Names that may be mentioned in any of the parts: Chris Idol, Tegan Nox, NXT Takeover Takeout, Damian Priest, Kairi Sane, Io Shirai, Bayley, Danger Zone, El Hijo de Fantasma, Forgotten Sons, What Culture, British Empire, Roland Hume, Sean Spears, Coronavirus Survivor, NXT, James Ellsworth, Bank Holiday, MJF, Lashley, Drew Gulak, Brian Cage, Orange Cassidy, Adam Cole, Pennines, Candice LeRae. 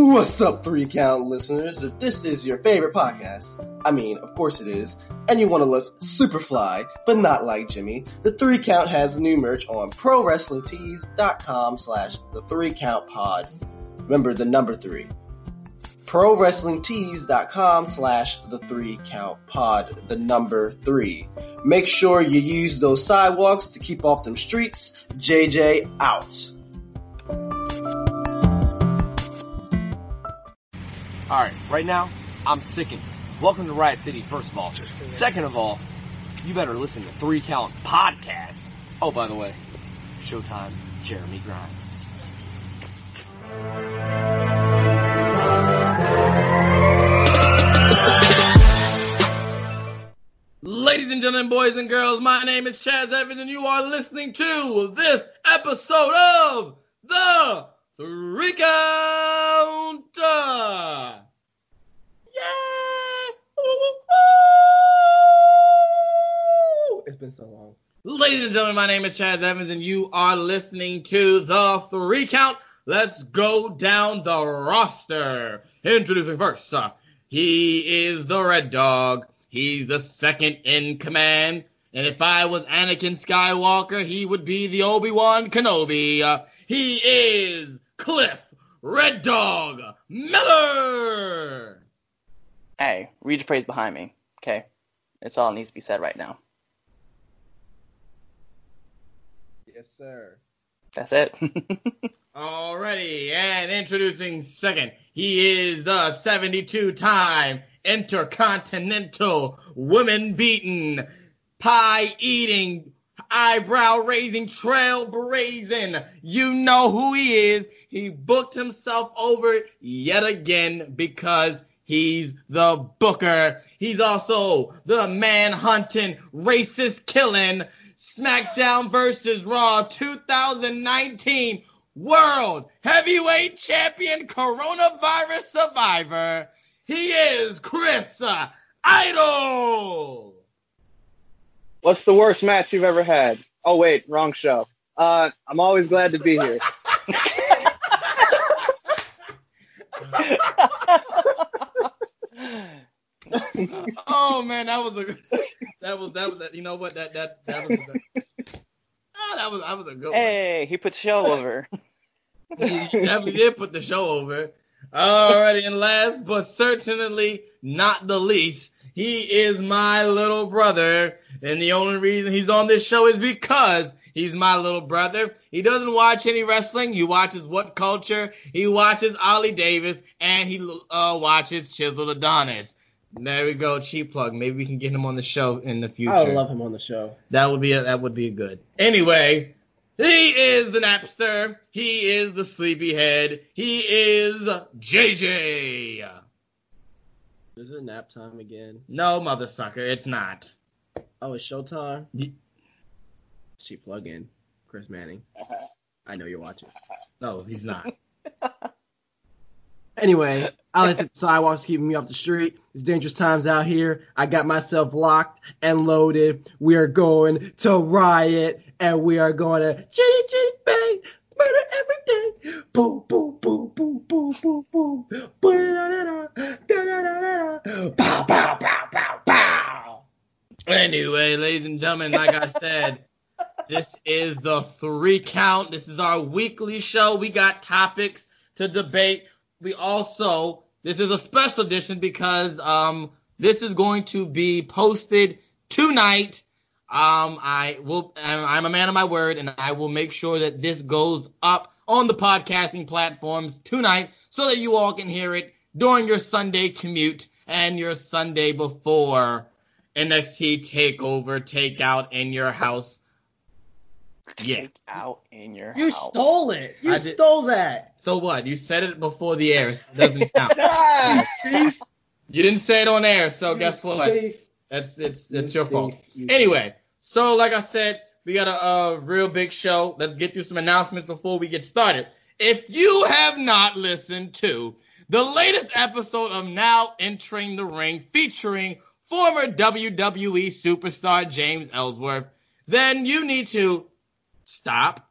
What's up, three count listeners? If this is your favorite podcast, I mean, of course it is, and you want to look super fly, but not like Jimmy, the Three Count has new merch on ProWrestlingTees.com/the3countpod. Remember the number 3. ProWrestlingTees.com/the3countpod, the number 3. Make sure you use those sidewalks to keep off them streets. JJ out. Alright, right now, I'm sickened. Welcome to Riot City, first of all. Second of all, you better listen to Three Count Podcast. Oh, by the way, Showtime, Jeremy Grimes. Ladies and gentlemen, boys and girls, my name is Chaz Evans, and you are listening to this episode of The Three Count. Yeah! Woo-woo-woo! It's been so long. Ladies and gentlemen, my name is Chaz Evans, and you are listening to The Three Count. Let's go down the roster. Introducing first, he is the Red Dog. He's the second in command. And if I was Anakin Skywalker, he would be the Obi-Wan Kenobi. He is Cliff Red Dog Miller. Hey, read your phrase behind me, okay? It's all that needs to be said right now. Yes, sir. That's it. Alrighty, and introducing second, he is the 72-time Intercontinental Women-Beaten, Pie-Eating, Eyebrow-Raising, Trail-Blazing. You know who he is. He booked himself over yet again because he's the booker. He's also the man-hunting, racist-killing, SmackDown versus Raw 2019 World Heavyweight Champion Coronavirus Survivor. He is Chris Idol. What's the worst match you've ever had? Oh, wait, wrong show. I'm always glad to be here. Oh man, that was you know what, that was a good one. Hey, he put the show over. He definitely did put the show over. Alrighty, and last but certainly not the least, he is my little brother, and the only reason he's on this show is because he's my little brother. He doesn't watch any wrestling. He watches What Culture. He watches Ollie Davis, and he watches Chiseled Adonis. There we go, cheap plug. Maybe we can get him on the show in the future. I would love him on the show. That would be good. Anyway, he is the Napster. He is the Sleepyhead. He is JJ. Is it nap time again? No, mother sucker, it's not. Oh, it's showtime. She plug in Chris Manning. I know you're watching. No, he's not. Anyway, I like that the sidewalks keeping me off the street. It's dangerous times out here. I got myself locked and loaded. We are going to riot, and we are going to chitty chitty bang, murder every day. Boom boom boom boom boom boom boom. Da da da da da. Pow pow pow pow pow. Anyway, ladies and gentlemen, like I said. This is The Three Count. This is our weekly show. We got topics to debate. We also, this is a special edition because this is going to be posted tonight. I'm a man of my word, and I will make sure that this goes up on the podcasting platforms tonight so that you all can hear it during your Sunday commute and your Sunday before NXT Takeover Takeout in your house. Yeah. Out in your you house. Stole it. You stole that. So what? You said it before the air. So it doesn't count. You didn't say it on air, so guess what? That's your fault. Anyway, so like I said, we got a real big show. Let's get through some announcements before we get started. If you have not listened to the latest episode of Now Entering the Ring featuring former WWE superstar James Ellsworth, then you need to stop,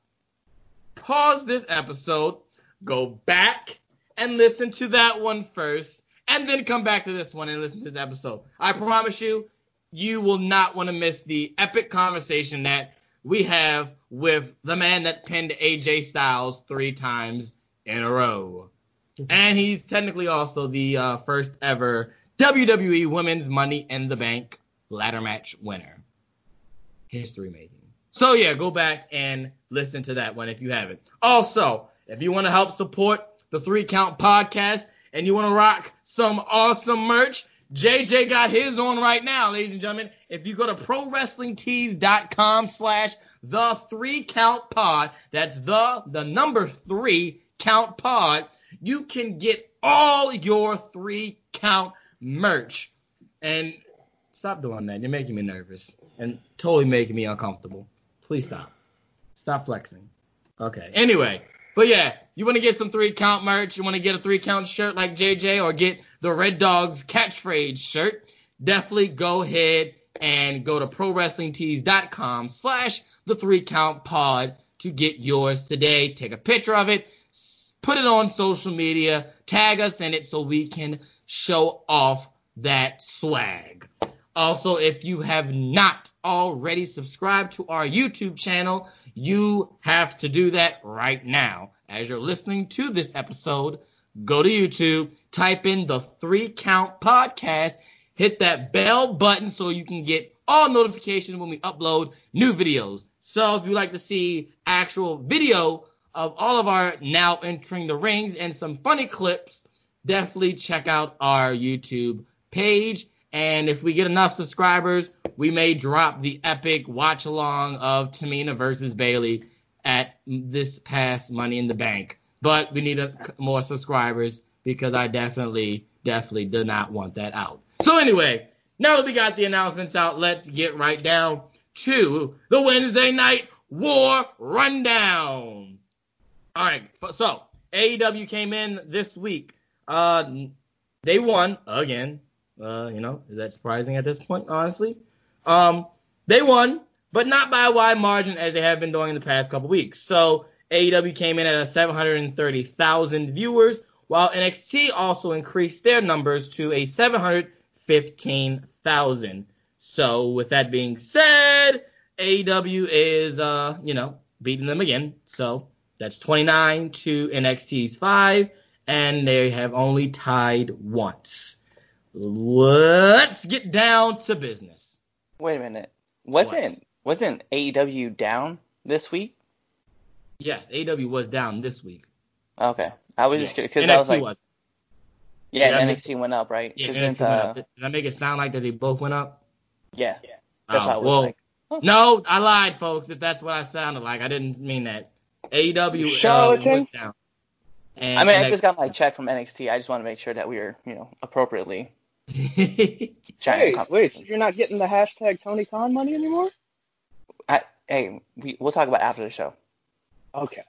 pause this episode, go back, and listen to that one first, and then come back to this one and listen to this episode. I promise you, you will not want to miss the epic conversation that we have with the man that pinned AJ Styles 3 times in a row. And he's technically also the first ever WWE Women's Money in the Bank ladder match winner. History making. So yeah, go back and listen to that one if you haven't. Also, if you want to help support the 3 Count Podcast and you want to rock some awesome merch, JJ got his on right now, ladies and gentlemen. If you go to ProWrestlingTees.com/the3CountPod, that's the number 3 Count Pod, you can get all your 3 Count merch. And stop doing that. You're making me nervous and totally making me uncomfortable. Please stop. Stop flexing. Okay. Anyway, but yeah, you want to get some 3 Count merch, you want to get a 3 Count shirt like JJ or get the Red Dogs catchphrase shirt, definitely go ahead and go to ProWrestlingTees.com/the3CountPod to get yours today. Take a picture of it. Put it on social media. Tag us in it so we can show off that swag. Also, if you have not already subscribed to our YouTube channel, you have to do that right now. As you're listening to this episode, go to YouTube, type in the 3 Count Podcast, hit that bell button so you can get all notifications when we upload new videos. So if you'd like to see actual video of all of our Now Entering the Rings and some funny clips, definitely check out our YouTube page. And if we get enough subscribers, we may drop the epic watch-along of Tamina versus Bayley at this past Money in the Bank. But we need more subscribers because I definitely do not want that out. So anyway, now that we got the announcements out, let's get right down to the Wednesday Night War Rundown. All right, so AEW came in this week. They won again. Is that surprising at this point, honestly? They won, but not by a wide margin as they have been doing in the past couple weeks. So AEW came in at 730,000 viewers, while NXT also increased their numbers to 715,000. So with that being said, AEW is, beating them again. So that's 29 to NXT's 5, and they have only tied once. Let's get down to business. Wait a minute. Wasn't AEW down this week? Yes, AEW was down this week. Okay. I was just curious because I was like... Was. Yeah, NXT went up, right? Yeah, NXT went up. Did I make it sound like that they both went up? Yeah. That's how it was like. Huh. No, I lied, folks, if that's what I sounded like. I didn't mean that. AEW was down. And I just got my check from NXT. I just want to make sure that we are, appropriately. Wait, so you're not getting the hashtag Tony Khan money anymore? We'll talk about it after the show. Okay.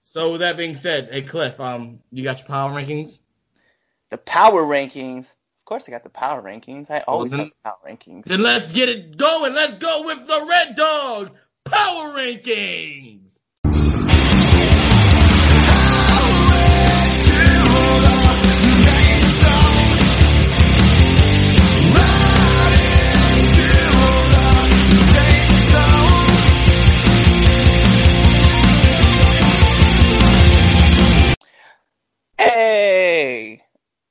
So with that being said, hey Cliff, you got your power rankings? The power rankings? Of course I got the power rankings. I always have the power rankings. Then let's get it going. Let's go with the Red Dogs power rankings. Hey,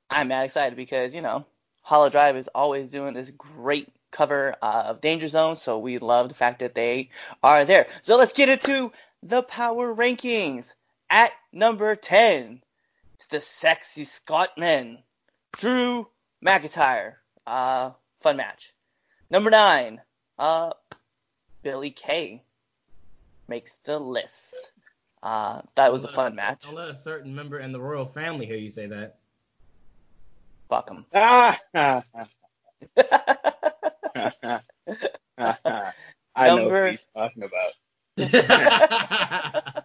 I'm mad excited because, Hollow Drive is always doing this great cover of Danger Zone, so we love the fact that they are there. So let's get into the power rankings. At number 10, it's the sexy Scotsman, Drew McIntyre. Fun match. Number 9, Billy Kay makes the list. That was a fun match. Don't let a certain member in the royal family hear you say that. Fuck him. I know what he's talking about.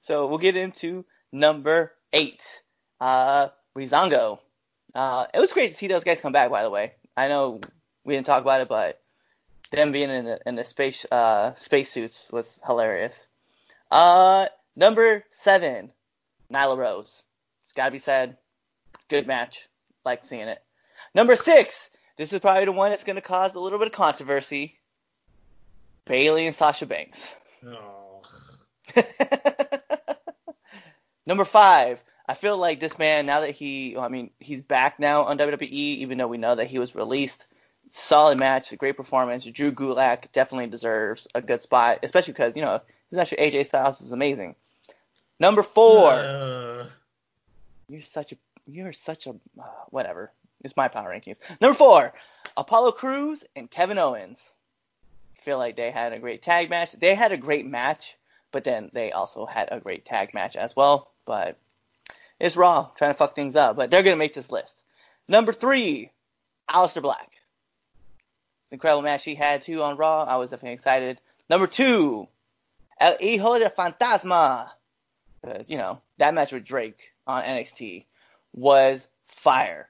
So we'll get into number 8. Breezango. It was great to see those guys come back, by the way. I know we didn't talk about it, but them being in the spacesuits was hilarious. Number 7, Nyla Rose. It's got to be said. Good match. Like seeing it. Number 6. This is probably the one that's going to cause a little bit of controversy. Bayley and Sasha Banks. Oh. Number 5. I feel like this man, now that he's back now on WWE, even though we know that he was released. Solid match, great performance. Drew Gulak definitely deserves a good spot, especially because, you know, his match with AJ Styles is amazing. Number 4. You're such a whatever. It's my power rankings. Number 4, Apollo Crews and Kevin Owens. I feel like they had a great tag match. They had a great match, but then they also had a great tag match as well. But it's Raw, trying to fuck things up, but they're going to make this list. Number 3, Aleister Black. Incredible match he had, too, on Raw. I was definitely excited. Number 2, El Hijo de Fantasma. You know, that match with Drake on NXT was fire.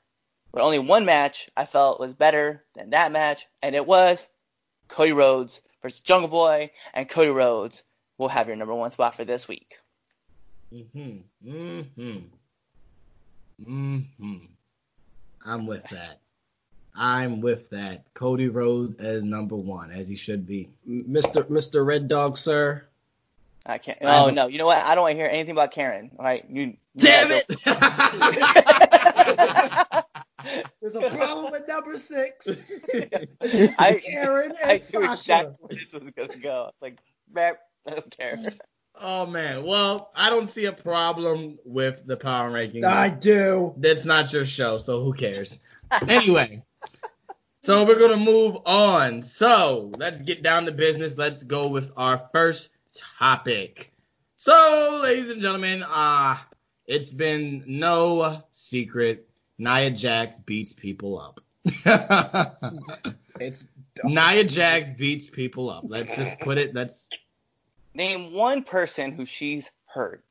But only one match I felt was better than that match, and it was Cody Rhodes versus Jungle Boy, and Cody Rhodes will have your number 1 spot for this week. I'm with that. Cody Rhodes as number 1, as he should be. Mr. Red Dog, sir. I can't. Oh, no. You know what? I don't want to hear anything about Karen. All right? Damn it! There's a problem with number 6. Karen and Sasha. I knew exactly where this was going to go. Like, man, I don't care. Oh, man. Well, I don't see a problem with the power ranking. I do. That's not your show, so who cares? Anyway. So we're going to move on. So let's get down to business. Let's go with our first topic. So, ladies and gentlemen, it's been no secret. Nia Jax beats people up. Nia Jax beats people up. Let's just put it. Let's name one person who she's hurt.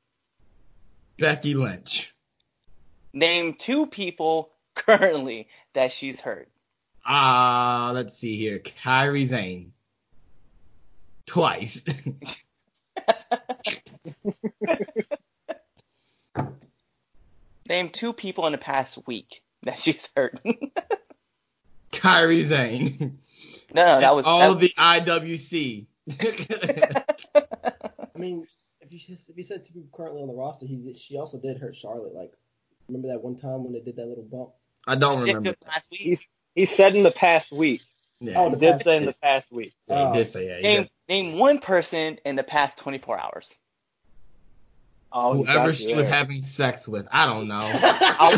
Becky Lynch. Name 2 people currently that she's hurt. Let's see here. Kairi Sane. Twice. Name 2 people in the past week that she's hurt. Kairi Sane. No, that was... the IWC. I mean, if you said 2 people currently on the roster, she also did hurt Charlotte. Like, remember that one time when they did that little bump? I don't remember. Last week. He said in the past week. Yeah. Oh, he did say in the past week. Yeah, he did say, yeah. Name one person in the past 24 hours. Oh, whoever she was having sex with. I don't know. I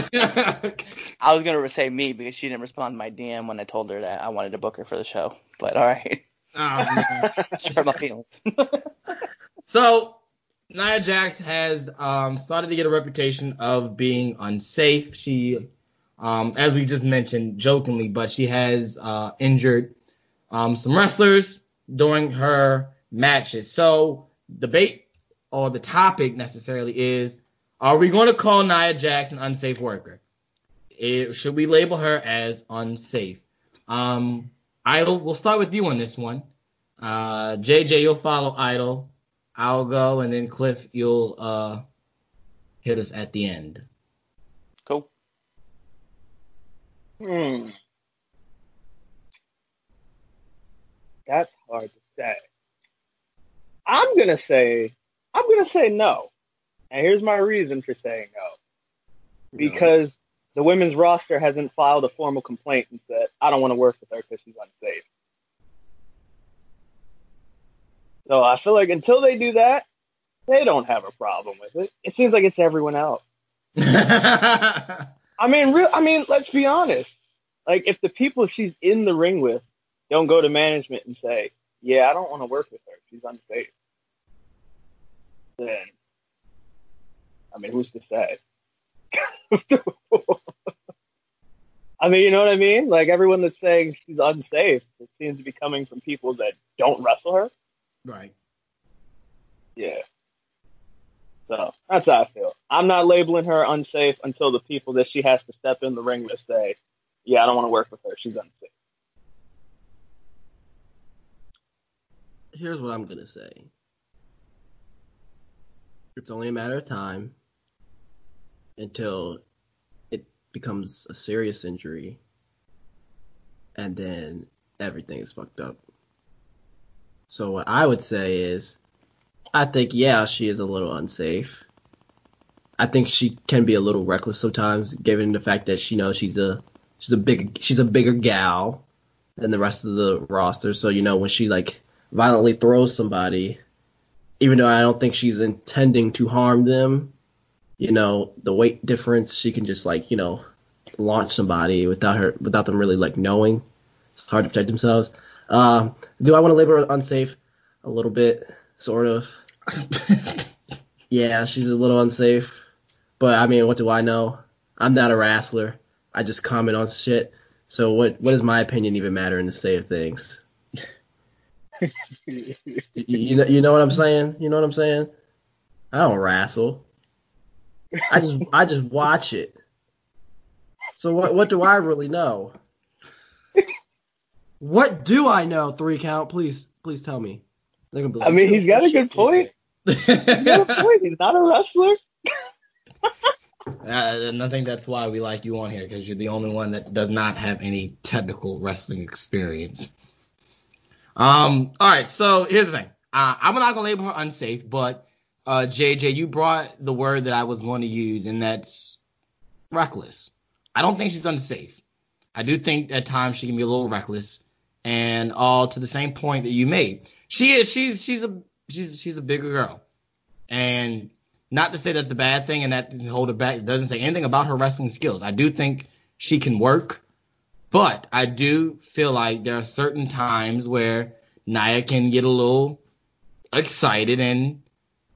was going to say me because she didn't respond to my DM when I told her that I wanted to book her for the show. But all right. She hurt my feelings. So Nia Jax has started to get a reputation of being unsafe. She... as we just mentioned jokingly, but she has injured some wrestlers during her matches. So debate or the topic necessarily is, are we going to call Nia Jax an unsafe worker? Should we label her as unsafe? Idol, we'll start with you on this one. JJ, you'll follow Idol. I'll go, and then Cliff, you'll hit us at the end. Cool. That's hard to say. I'm gonna say no, and here's my reason for saying no. Because the women's roster hasn't filed a formal complaint and said I don't want to work with her because she's unsafe. So I feel like until they do that, they don't have a problem with it. It seems like it's everyone else. I mean, let's be honest. Like, if the people she's in the ring with don't go to management and say, yeah, I don't want to work with her, she's unsafe, then, I mean, who's to say? I mean, you know what I mean? Like, everyone that's saying she's unsafe, it seems to be coming from people that don't wrestle her. Right. Yeah. So that's how I feel. I'm not labeling her unsafe until the people that she has to step in the ring with say, yeah, I don't want to work with her, she's unsafe. Here's what I'm going to say. It's only a matter of time until it becomes a serious injury, and then everything is fucked up. So what I would say is, I think, yeah, she is a little unsafe. I think she can be a little reckless sometimes, given the fact that she knows she's a bigger gal than the rest of the roster. So, you know, when she like violently throws somebody, even though I don't think she's intending to harm them, you know, the weight difference, she can just like, you know, launch somebody without them really like knowing. It's hard to protect themselves. Do I want to label her unsafe? A little bit, sort of. Yeah, she's a little unsafe. But, I mean, what do I know? I'm not a wrestler. I just comment on shit. So what does my opinion even matter in the state of things? you know what I'm saying? You know what I'm saying? I don't wrestle. I just watch it. So what do I really know? What do I know? 3 count, please tell me. Like, I mean, he's got a good point. He's not a wrestler. And I think that's why we like you on here, because you're the only one that does not have any technical wrestling experience. All right, so here's the thing. I'm not gonna label her unsafe, but JJ, you brought the word that I was going to use, and that's reckless. I don't think she's unsafe. I do think at times she can be a little reckless, and all to the same point that you made. She's a bigger girl, and not to say that's a bad thing and that doesn't hold her back. It doesn't say anything about her wrestling skills. I do think she can work, but I do feel like there are certain times where Nia can get a little excited and,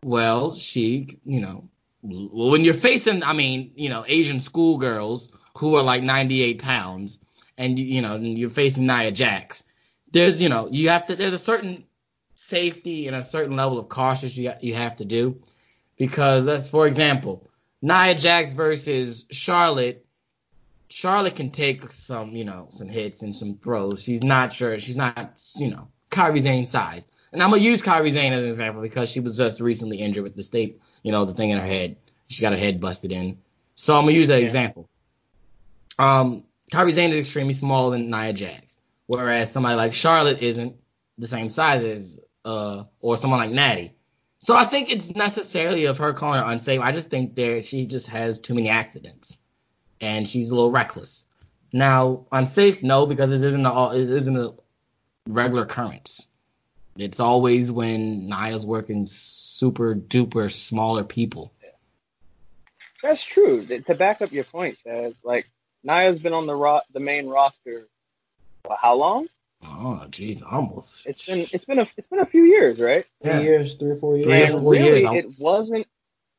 well, she, you know, when you're facing, I mean, you know, Asian schoolgirls who are like 98 pounds and, you know, and you're facing Nia Jax, there's, you know, there's a certain safety and a certain level of caution you have to do. Because that's, for example, Nia Jax versus Charlotte. Charlotte can take some, you know, some hits and some throws. She's not sure. She's not, you know, Kairi Sane size. And I'm gonna use Kairi Sane as an example because she was just recently injured with the state, you know, the thing in her head. She got her head busted in. So I'm gonna use that example. Kairi Sane is extremely smaller than Nia Jax, whereas somebody like Charlotte isn't the same size as, or someone like Natty. So I think it's necessarily of her calling her unsafe. I just think she just has too many accidents, and she's a little reckless. Now, unsafe, no, because it isn't a regular occurrence. It's always when Nia's working super duper smaller people. That's true. To back up your point, Chaz, like Nia's been on the main roster for how long? Oh, geez, almost. It's been a few years, right? Yeah. 3 years, 3 or 4 years.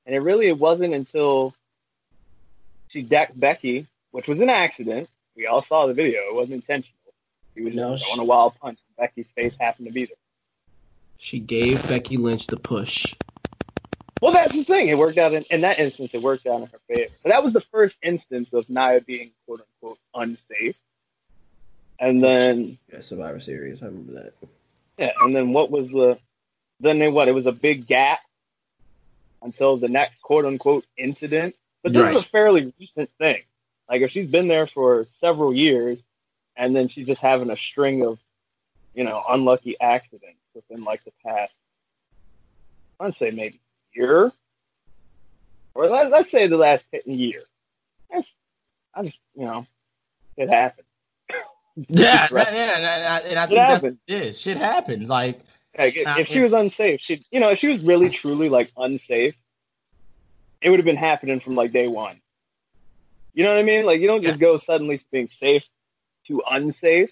It really wasn't until she decked Becky, which was an accident. We all saw the video. It wasn't intentional. She was on a wild punch. Becky's face happened to be there. She gave Becky Lynch the push. Well, that's the thing. It worked out in that instance. It worked out in her favor. But that was the first instance of Nia being quote unquote unsafe. And then Survivor Series, I remember that. Yeah, and then what was it was a big gap until the next quote unquote incident. But this is a fairly recent thing. Like if she's been there for several years and then she's just having a string of, you know, unlucky accidents within like the past, I'd say maybe year. Or let's say the last year. It happened. And I think that's what it is. Shit happens. If she was unsafe, if she was really truly like unsafe, it would have been happening from like day one. You know what I mean? Like you don't just go suddenly from being safe to unsafe.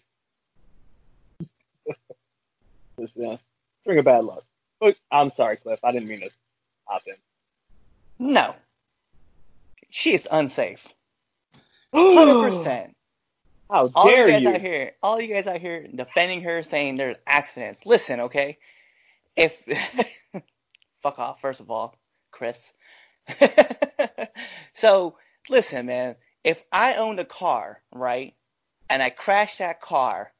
Just bring a bad luck. But I'm sorry, Cliff. I didn't mean to hop in. No, she is unsafe. 100%. How dare you? All you guys out here defending her, saying there's accidents. Listen, okay? Fuck off, first of all, Chris. So, listen, man. If I owned a car, right, and I crashed that car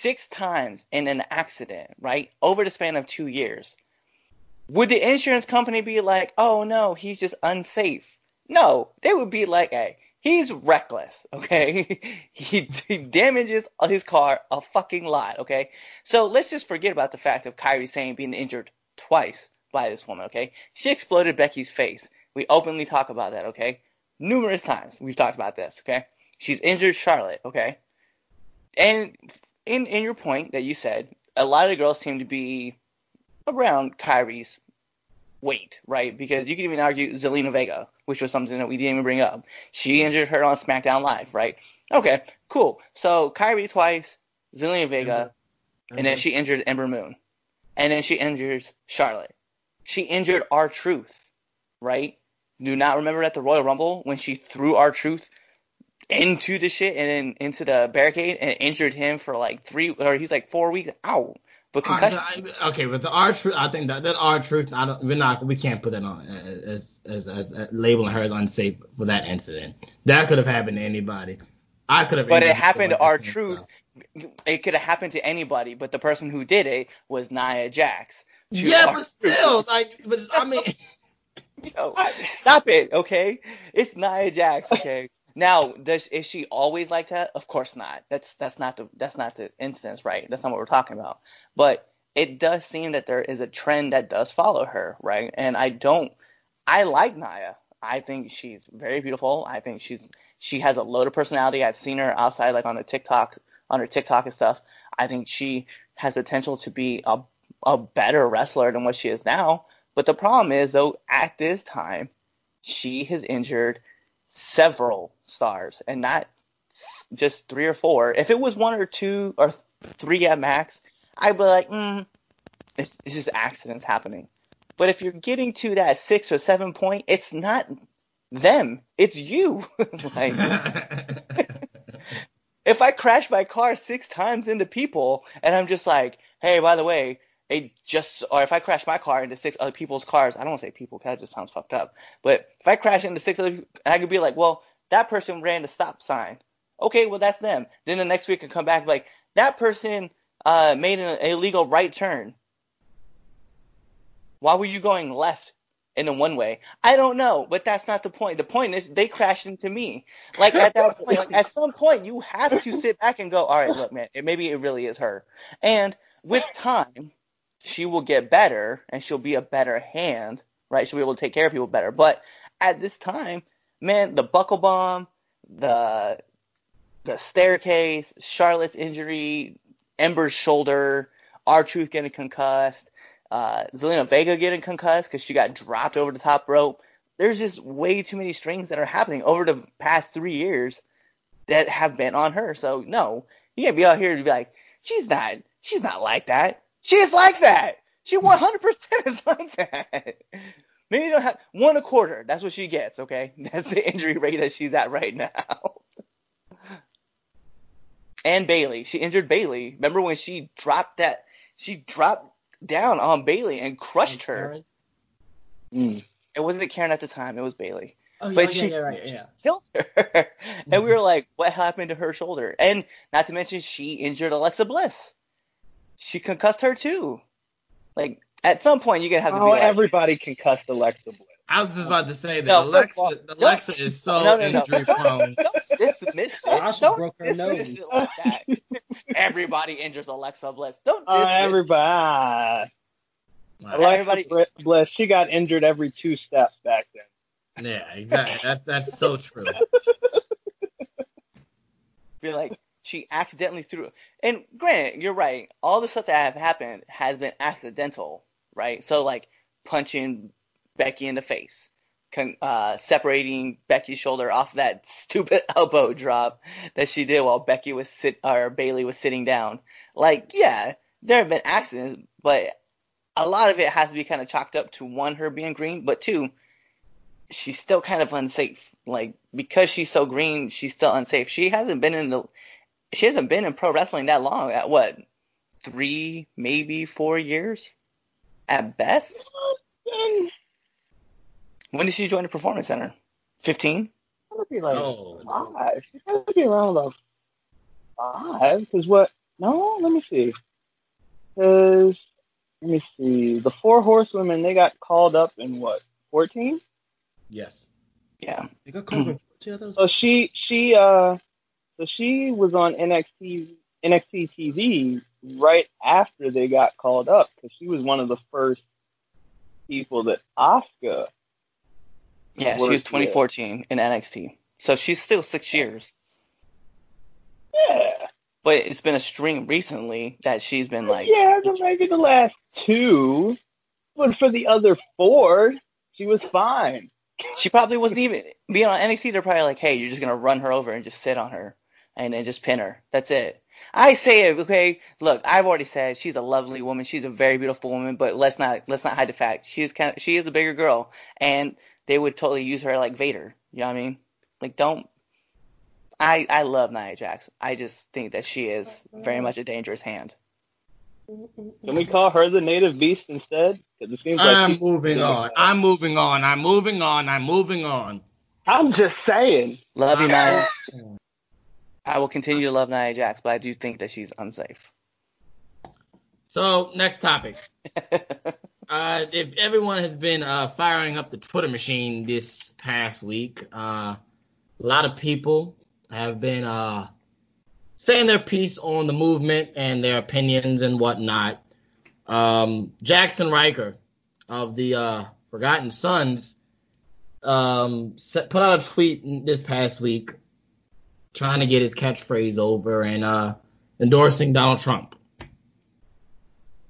6 times in an accident, right, over the span of 2 years, would the insurance company be like, oh, no, he's just unsafe? No, they would be like, hey, he's reckless, okay? He damages his car a fucking lot, okay? So let's just forget about the fact of Kairi Sane being injured twice by this woman, okay? She exploded Becky's face. We openly talk about that, okay? Numerous times we've talked about this, okay? She's injured Charlotte, okay? And in your point that you said, a lot of the girls seem to be around Kairi's weight, right? Because you could even argue Zelina Vega, which was something that we didn't even bring up. She injured her on SmackDown Live, right? Okay, cool. So Kairi twice, Zelina Vega, and then she injured Ember Moon. And then she injures Charlotte. She injured R-Truth, right? Do not remember at the Royal Rumble when she threw R-Truth into the shit and then into the barricade and injured him for like 4 weeks out. But concussion. Okay, but the R-Truth, I think that R-Truth, we can't put that on as labeling her as unsafe for that incident. That could have happened to anybody. But it happened to R-Truth. It could have happened to anybody, but the person who did it was Nia Jax. Yeah, R-Truth. But still, Yo, stop it, okay? It's Nia Jax, okay? Now, is she always like that? Of course not. That's not the instance, right? That's not what we're talking about. But it does seem that there is a trend that does follow her, right? And I like Nia. I think she's very beautiful. I think she has a load of personality. I've seen her outside, like on her TikTok and stuff. I think she has potential to be a better wrestler than what she is now. But the problem is, though, at this time, she has injured several stars, and not just 3 or 4. If it was 1 or 2 or 3 at max, I'd be like, it's just accidents happening. But if you're getting to that 6 or 7 point, it's not them, it's you. Like, if I crash my car 6 times into people, and I'm just like, hey, by the way, or if I crash my car into 6 other people's cars, I don't want to say people because that just sounds fucked up. But if I crash into 6 other people, I could be like, well, that person ran the stop sign. Okay, well, that's them. Then the next week I come back like, that person made an illegal right turn. Why were you going left in the one way? I don't know, but that's not the point. The point is they crashed into me. Like at that point, at some point you have to sit back and go, all right, look, man, maybe it really is her. And with time, she will get better, and she'll be a better hand, right? She'll be able to take care of people better. But at this time, man, the buckle bomb, the staircase, Charlotte's injury, Ember's shoulder, R-Truth getting concussed, Zelina Vega getting concussed because she got dropped over the top rope. There's just way too many strings that are happening over the past 3 years that have been on her. So, no, you can't be out here and be like, she's not like that. She is like that. She 100% is like that. Maybe don't have 1 a quarter. That's what she gets, okay? That's the injury rate that she's at right now. And Bayley. She injured Bayley. Remember when she dropped down on Bayley and crushed her. It wasn't Karen at the time. It was Bayley. Oh, but she killed her. And we were like, what happened to her shoulder? And not to mention she injured Alexa Bliss. She concussed her too. Like at some point, you're gonna have to be like, everybody concussed Alexa Bliss. I was just about to say that Alexa is so injury prone. Don't dismiss it. Don't dismiss it like that. Everybody injures Alexa Bliss. Don't dismiss everybody. Wow. Alexa Bliss. She got injured every 2 steps back then. Yeah, exactly. That's so true. Be like. She accidentally threw it. And granted, you're right. All the stuff that have happened has been accidental, right? So, like, punching Becky in the face, separating Becky's shoulder off that stupid elbow drop that she did while Bayley was sitting down. Like, yeah, there have been accidents, but a lot of it has to be kind of chalked up to, 1, her being green, but 2, she's still kind of unsafe. Like, because she's so green, she's still unsafe. She hasn't been in pro wrestling that long. At what, 3, maybe 4 years at best? When did she join the Performance Center? 15? That would be like 5. That would be around like 5. Let me see. The 4 Horsewomen, they got called up in what, 14? Yes. Yeah. They got covered. So she was on NXT TV right after they got called up, because she was one of the first people that Asuka. Yeah, she was 2014 in NXT. So she's still 6 years. Yeah. But it's been a string recently that she's been like... Yeah, maybe the last two. But for the other four, she was fine. She probably wasn't even... Being on NXT, they're probably like, hey, you're just going to run her over and just sit on her and then just pin her. That's it. I say it, okay? Look, I've already said she's a lovely woman. She's a very beautiful woman, but let's not hide the fact. She is a bigger girl, and they would totally use her like Vader. You know what I mean? Like, don't... I love Nia Jax. I just think that she is very much a dangerous hand. Can we call her the native beast instead? It seems like I'm moving on. I'm just saying. Love you, Nia. I will continue to love Nia Jax, but I do think that she's unsafe. So, next topic. If everyone has been firing up the Twitter machine this past week, a lot of people have been saying their piece on the movement and their opinions and whatnot. Jaxson Ryker of the Forgotten Sons put out a tweet this past week trying to get his catchphrase over and endorsing Donald Trump.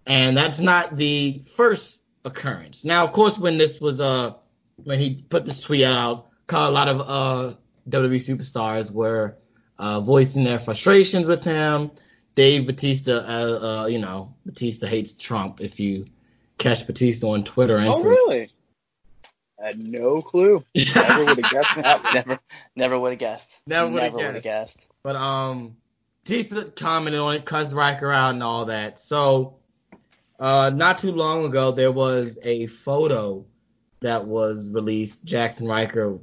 And that's not the first occurrence. Now, of course, when this was when he put this tweet out, caught a lot of WWE superstars were voicing their frustrations with him. Dave Bautista, Bautista hates Trump. If you catch Bautista on Twitter, and really? I had no clue. Never would have guessed that. Never would have guessed. But Bautista commented on it, cussed Ryker out, and all that. So not too long ago, there was a photo that was released. Jaxson Ryker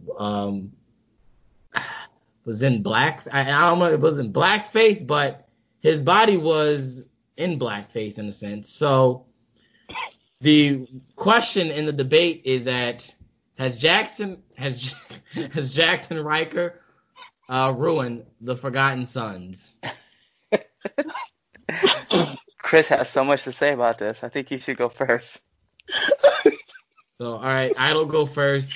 was in black. I don't know if it was in blackface, but his body was in blackface in a sense. So the question in the debate is that has Jaxson Ryker ruined the Forgotten Sons? Chris has so much to say about this. I think you should go first. So, all right, I'll go first.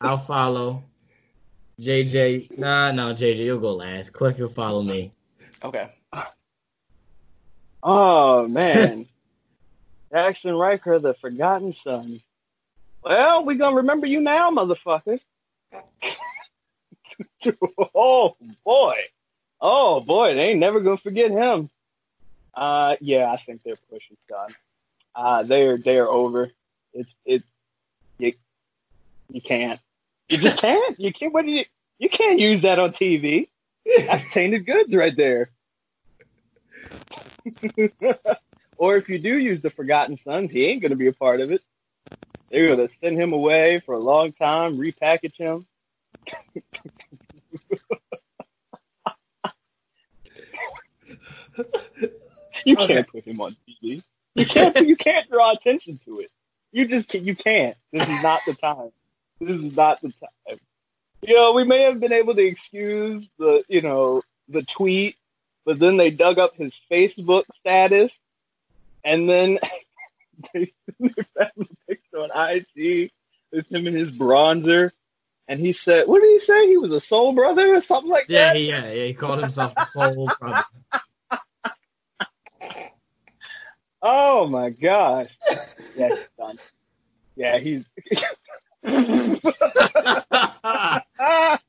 I'll follow. JJ, JJ, you'll go last. Cliff, you'll follow me. Okay. Oh, man. Jaxson Ryker, the Forgotten Son. Well, we gonna remember you now, motherfucker. Oh, boy, they ain't never gonna forget him. Yeah, I think they're pushing Scott. They're over. It's you can't. You just can't. You can't. What do you can't use that on TV. That's tainted goods right there. Or if you do use the Forgotten Sons, he ain't going to be a part of it. They're going to send him away for a long time, repackage him. You can't put him on TV. You can't draw attention to it. You can't. This is not the time. This is not the time. You know, we may have been able to excuse the tweet, but then they dug up his Facebook status, and then they found a picture on IG with him in his bronzer, and he said, what did he say? He was a soul brother or something like that? Yeah, he called himself a soul brother. Oh, my gosh. Yeah, he's done. Yeah, he's...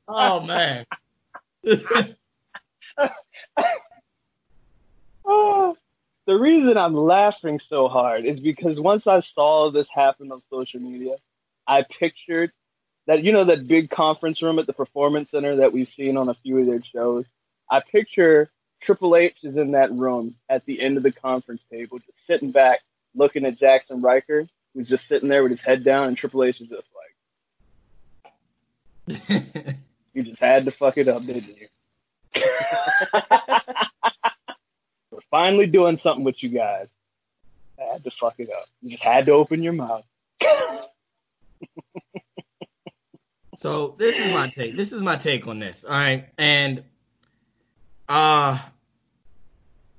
Oh, man. Oh, the reason I'm laughing so hard is because once I saw this happen on social media, I pictured that, that big conference room at the Performance Center that we've seen on a few of their shows. I picture Triple H is in that room at the end of the conference table, just sitting back, looking at Jaxson Ryker, who's just sitting there with his head down, and Triple H is just like, you just had to fuck it up, didn't you? We're finally doing something with you guys. I had to fuck it up. You just had to open your mouth. So this is my take. This is my take on this. All right. And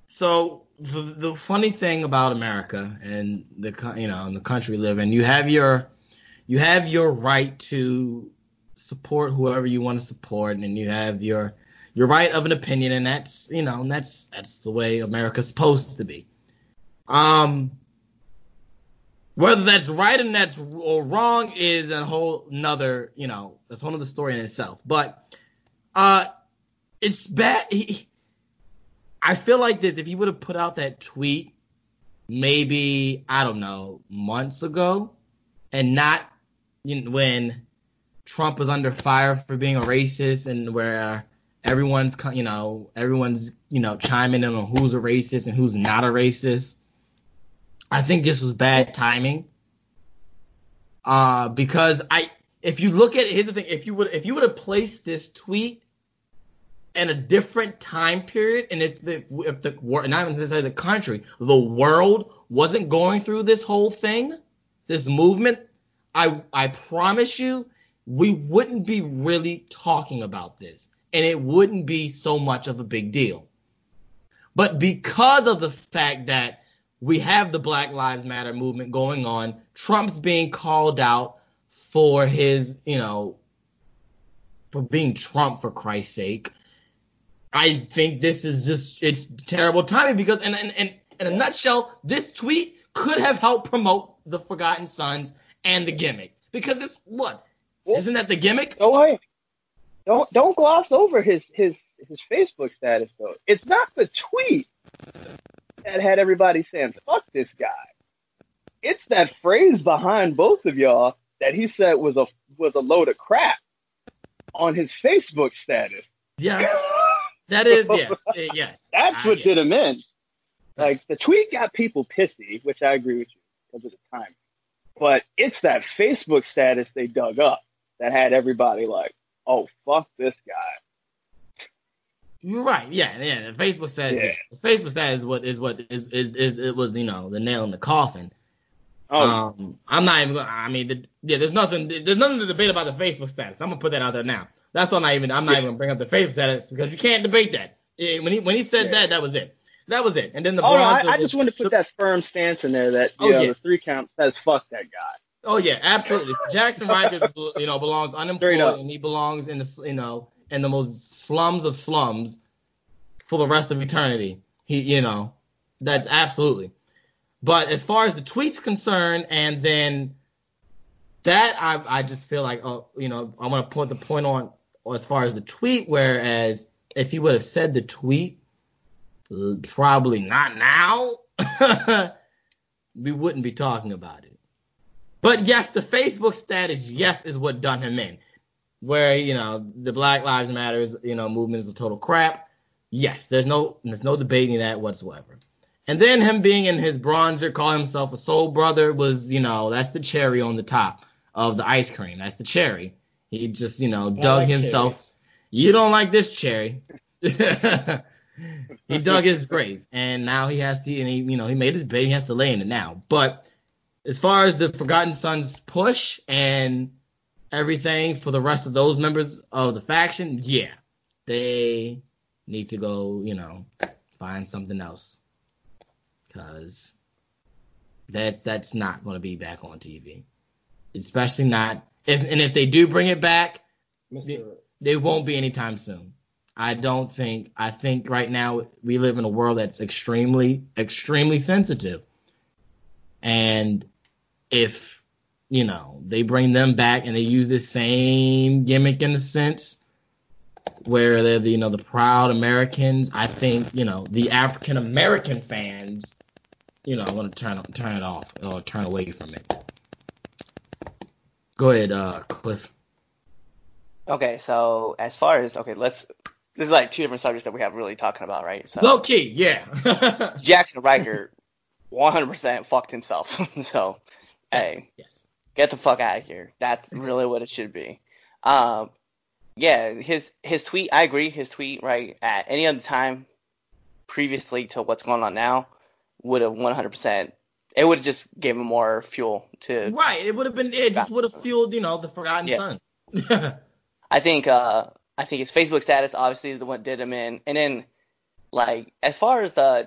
so the funny thing about America and the country we live in, you have your right to support whoever you want to support, and you have your right of an opinion, and that's the way America's supposed to be. Whether that's right and that's or wrong is a whole nother, that's a whole nother story in itself. But it's bad. I feel like this. If he would have put out that tweet maybe, I don't know, months ago, and not when Trump was under fire for being a racist, and where everyone's chiming in on who's a racist and who's not a racist. I think this was bad timing. Because if you would have placed this tweet in a different time period, and if the not even necessarily the country, the world wasn't going through this whole thing, this movement, I promise you, we wouldn't be really talking about this, and it wouldn't be so much of a big deal. But because of the fact that we have the Black Lives Matter movement going on, Trump's being called out for his, for being Trump, for Christ's sake. I think this is it's terrible timing, because in a nutshell, this tweet could have helped promote the Forgotten Sons and the gimmick. Because it's what? Isn't that the gimmick? Don't gloss over his Facebook status, though. It's not the tweet that had everybody saying, fuck this guy. It's that phrase behind both of y'all that he said was a load of crap on his Facebook status. Yes. That is, yes. Yes. That's what did him in. Like, the tweet got people pissy, which I agree with you because of the time. But it's that Facebook status they dug up that had everybody like, oh, fuck this guy. You're right. Yeah. The Facebook status. Yeah. The Facebook status is what it was. The nail in the coffin. Oh. I'm not even. There's nothing. There's nothing to debate about the Facebook status. I'm gonna put that out there now. That's why I'm not even gonna bring up the Facebook status, because you can't debate that. When he said that was it. That was it. And then the Bronze. I just wanted to put that firm stance in there that the 3 count says fuck that guy. Oh yeah, absolutely. Jaxson Ryker, belongs unemployed, and he belongs in the and the most slums of slums for the rest of eternity. That's absolutely. But as far as the tweet's concerned, and then that, I just feel like, I want to put the point on as far as the tweet, whereas if he would have said the tweet, probably not now, we wouldn't be talking about it. But yes, the Facebook status, is what done him in. Where, the Black Lives Matter, movement is a total crap. Yes, there's no debating that whatsoever. And then him being in his bronzer, calling himself a soul brother was, that's the cherry on the top of the ice cream. That's the cherry. He just, dug himself. Cherries. You don't like this cherry. He dug his grave, and now he has to, he made his bed. He has to lay in it now. But as far as the Forgotten Sons push and everything for the rest of those members of the faction, they need to go, find something else, because that's not going to be back on TV, especially not if they do bring it back, they won't be anytime soon. I think right now we live in a world that's extremely, extremely sensitive, and if they bring them back and they use the same gimmick in a sense, where they're the, the proud Americans. I think, the African American fans, want to turn it off or turn away from it. Go ahead, Cliff. Okay, so as far as this is like two different subjects that we haven't really talking about, right? So, low key, yeah. Jaxson Ryker, 100% fucked himself. So, hey. Yes. Get the fuck out of here. That's really what it should be. His tweet, I agree. His tweet, right, at any other time previously to what's going on now would have 100%. It would have just given more fuel to. Right. It would have been. It just would have fueled, the Forgotten Son. I think his Facebook status obviously is the one that did him in. And then, like, as far as I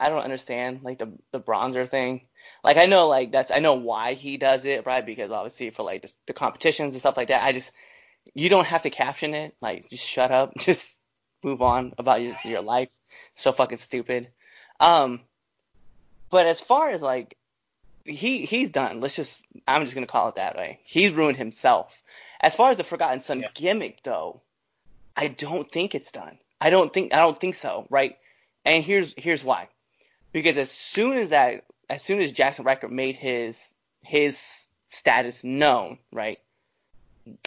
don't understand, like, the bronzer thing. Like, I know, like, I know why he does it, right? Because obviously for, like, the competitions and stuff like that, you don't have to caption it. Like, just shut up. Just move on about your life. So fucking stupid. But as far as, like, he's done. I'm just going to call it that way. He's ruined himself. As far as the Forgotten Son gimmick, though, I don't think it's done. I don't think so, right? And here's why. Because as soon as Jaxson Ryker made his status known, right?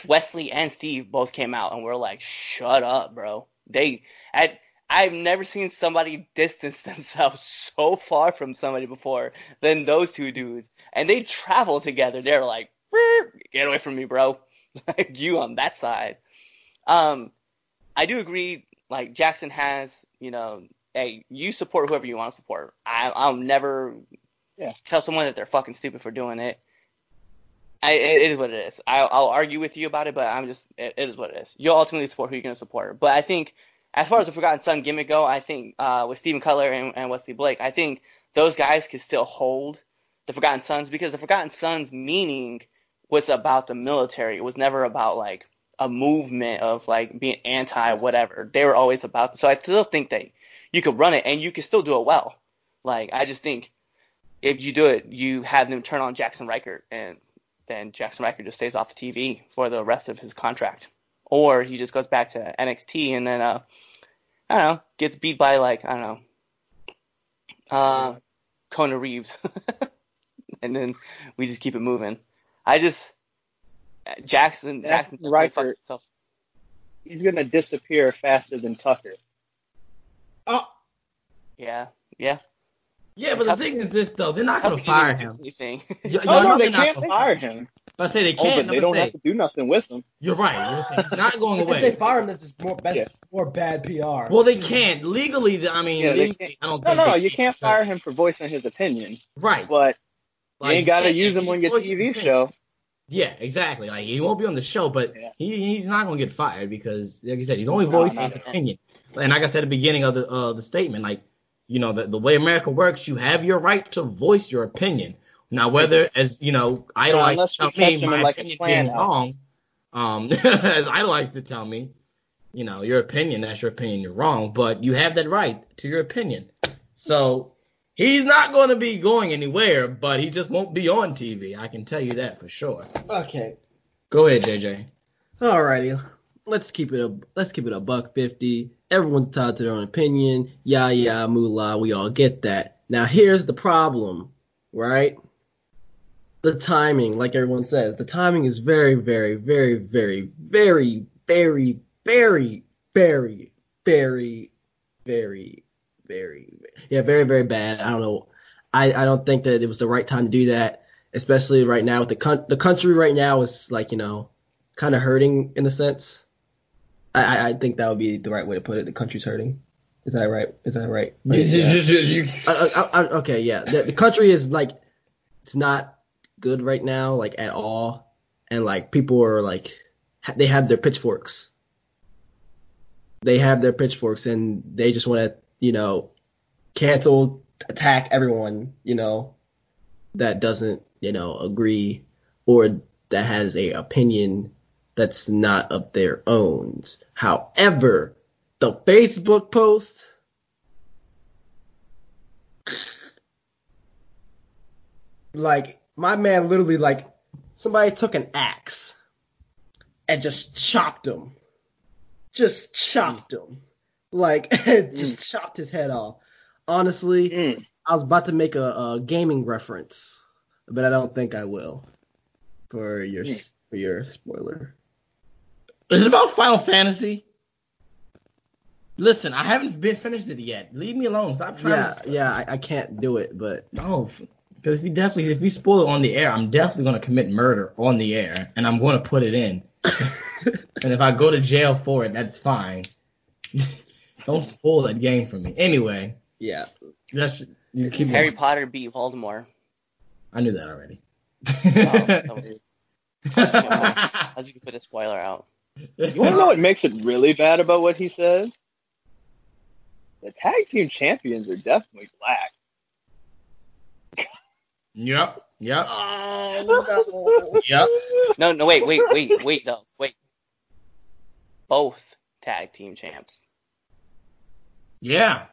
Wesley and Steve both came out and were like, "Shut up, bro." I've never seen somebody distance themselves so far from somebody before than those two dudes. And they travel together. They're like, "Get away from me, bro. Like, you on that side." I do agree, like, Jaxson has, you know, hey, you support whoever you want to support. I'll never tell someone that they're fucking stupid for doing it. It is what it is. I'll argue with you about it, but it is what it is. You'll ultimately support who you're going to support. But I think, as far as the Forgotten Son gimmick go, I think with Stephen Cutler and Wesley Blake, I think those guys could still hold the Forgotten Sons, because the Forgotten Sons meaning was about the military. It was never about, like, a movement of, like, being anti whatever. They were always about. So I still think that you could run it and you could still do it well. Like, I just think if you do it, you have them turn on Jaxson Ryker, and then Jaxson Ryker just stays off the TV for the rest of his contract. Or he just goes back to NXT and then, I don't know, gets beat by, like, I don't know, Kona Reeves. And then we just keep it moving. Jaxson Ryker, fucked himself. He's going to disappear faster than Tucker. Oh. Yeah. Yeah, but the thing is this, though. They're not going to fire him. No, they can't fire him. But I say they can't. They don't have to do nothing with him. You're right. He's not going away. If they fire him, this is more bad PR. Well, they can't. Legally, I mean, I don't think. No, you can't fire him for voicing his opinion. Right. But you ain't got to use him on your TV show. Yeah, exactly. Like, he won't be on the show, but he's not going to get fired because, like I said, he's only voicing his opinion. And like I said at the beginning of the statement, like, you know, the way America works, you have your right to voice your opinion. Now, whether, as you know, Idolize to tell me my opinion being wrong, as Idolize to tell me, you know, that's your opinion, you're wrong, but you have that right to your opinion. So he's not going to be going anywhere, but he just won't be on TV. I can tell you that for sure. Okay. Go ahead, JJ. Alrighty. Let's keep it a $1.50. Everyone's entitled to their own opinion. Yeah, moolah. We all get that. Now here's the problem, right? The timing, like everyone says, the timing is very, very, very, very, very, very, very, very, very, very, very, very, very bad. I don't know. I don't think that it was the right time to do that, especially right now with the country right now is, like, you know, kind of hurting in a sense. I think that would be the right way to put it. The country's hurting. Is that right? Okay, yeah. The country is, like, it's not good right now, like, at all. And, like, people are, like, they have their pitchforks. And they just want to, you know, cancel, attack everyone, you know, that doesn't, you know, agree or that has a opinion that's not of their own. However, the Facebook post, like, my man literally, like, somebody took an axe and just chopped him. Like, just chopped his head off. Honestly, I was about to make a gaming reference, but I don't think I will for your spoiler. Is it about Final Fantasy? Listen, I haven't finished it yet. Leave me alone. Stop trying to... Yeah, I can't do it, but... No, because if we spoil it on the air, I'm definitely going to commit murder on the air, and I'm going to put it in. And if I go to jail for it, that's fine. Don't spoil that game for me. Anyway. Yeah. Harry Potter beat Voldemort. I knew that already. Wow, that was... I was going to put a spoiler out. You want to know what makes it really bad about what he says? The tag team champions are definitely black. Yep. Yep. Oh, no. Yep. No, wait, though. Wait. Both tag team champs. Yeah.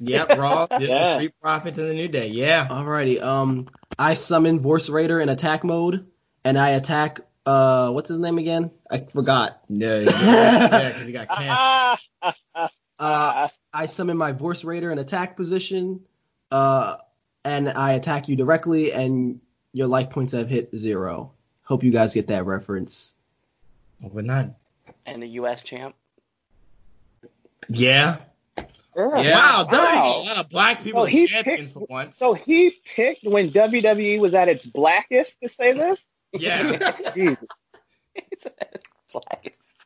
Yep, Raw, the Street Profits, and the New Day. Yeah. Alrighty. I summon Vorce Raider in attack mode, and I attack. What's his name again? I forgot. Yeah, because he got canceled. I summon my Vorce Raider in attack position, and I attack you directly, and your life points have hit 0. Hope you guys get that reference. We're not. And the U.S. champ. Yeah. Yeah. Wow, wow. A lot of black people are champions for once. So he picked when WWE was at its blackest to say this? Yeah. Jesus. It's at its blackest.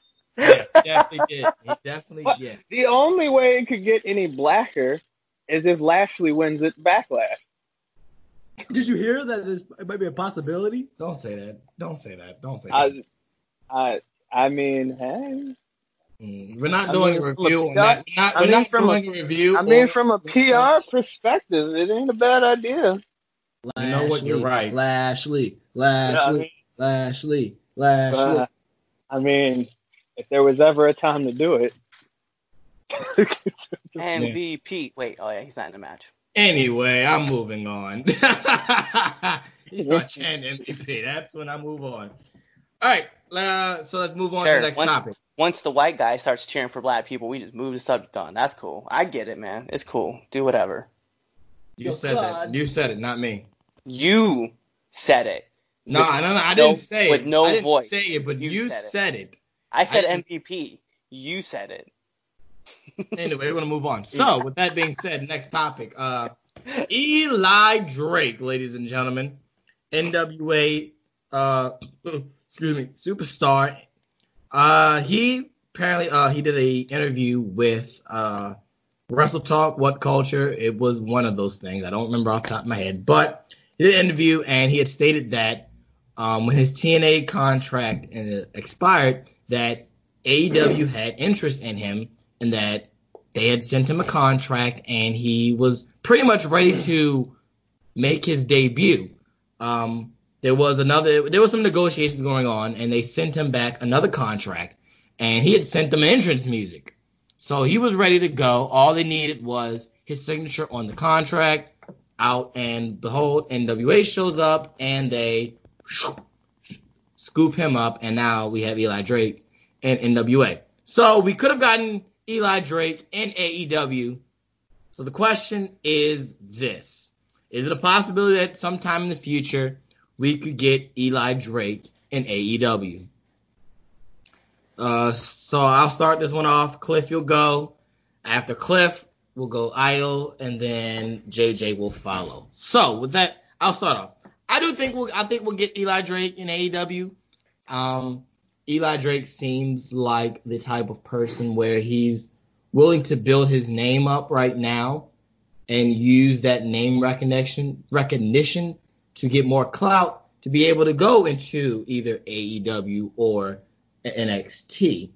Yeah, he definitely did. He definitely did. The only way it could get any blacker is if Lashley wins it Backlash. Did you hear that it might be a possibility? Don't say that. Don't say that. Don't say that. I mean, hey. We're not doing a review on that. We're not doing a review. I mean, from a PR perspective, it ain't a bad idea. You know what? You're right. Lashley. I mean, if there was ever a time to do it. MVP. Wait, oh yeah, he's not in the match. Anyway, I'm moving on. He's not chanting MVP. That's when I move on. All right, so let's move on to the next topic. Once the white guy starts cheering for black people, we just move the subject on. That's cool. I get it, man. It's cool. Do whatever. You said that. You said it, not me. You said it. No, I didn't say it. With no voice. I didn't say it, but you said it. I said MVP. You said it. Anyway, we're going to move on. So, with that being said, next topic. Eli Drake, ladies and gentlemen. NWA, excuse me, superstar. He apparently he did a interview with Wrestle Talk, What Culture. It was one of those things. I don't remember off the top of my head, but he did an interview and he had stated that when his TNA contract expired, that AEW had interest in him and that they had sent him a contract and he was pretty much ready to make his debut. There was some negotiations going on, and they sent him back another contract, and he had sent them entrance music. So he was ready to go. All they needed was his signature on the contract, out, and behold, NWA shows up, and they scoop him up, and now we have Eli Drake and NWA. So we could have gotten Eli Drake and AEW. So the question is this. Is it a possibility that sometime in the future we could get Eli Drake in AEW? So I'll start this one off. Cliff, you'll go. After Cliff, we'll go Idol, and then JJ will follow. So with that, I'll start off. I think we'll get Eli Drake in AEW. Eli Drake seems like the type of person where he's willing to build his name up right now and use that name recognition to get more clout, to be able to go into either AEW or NXT.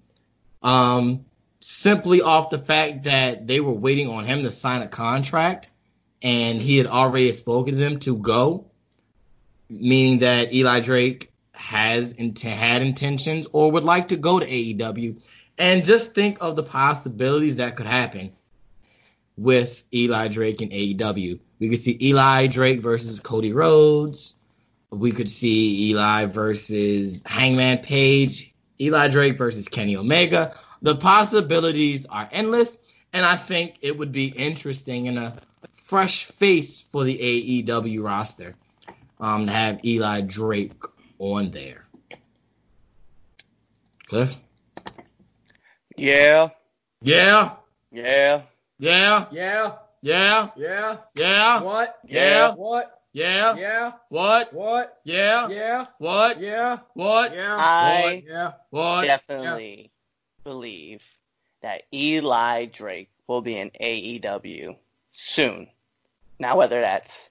Simply off the fact that they were waiting on him to sign a contract, and he had already spoken to them to go, meaning that Eli Drake had intentions or would like to go to AEW. And just think of the possibilities that could happen with Eli Drake and AEW. We could see Eli Drake versus Cody Rhodes. We could see Eli versus Hangman Page. Eli Drake versus Kenny Omega. The possibilities are endless, and I think it would be interesting and a fresh face for the AEW roster to have Eli Drake on there. Cliff? Yeah. Yeah. Yeah. Yeah. Yeah. Yeah. Yeah. Yeah. What? Yeah. What? Yeah. Yeah. What? What? Yeah. Yeah. What? Yeah. What? Yeah. I definitely believe that Eli Drake will be in AEW soon. Now, whether that's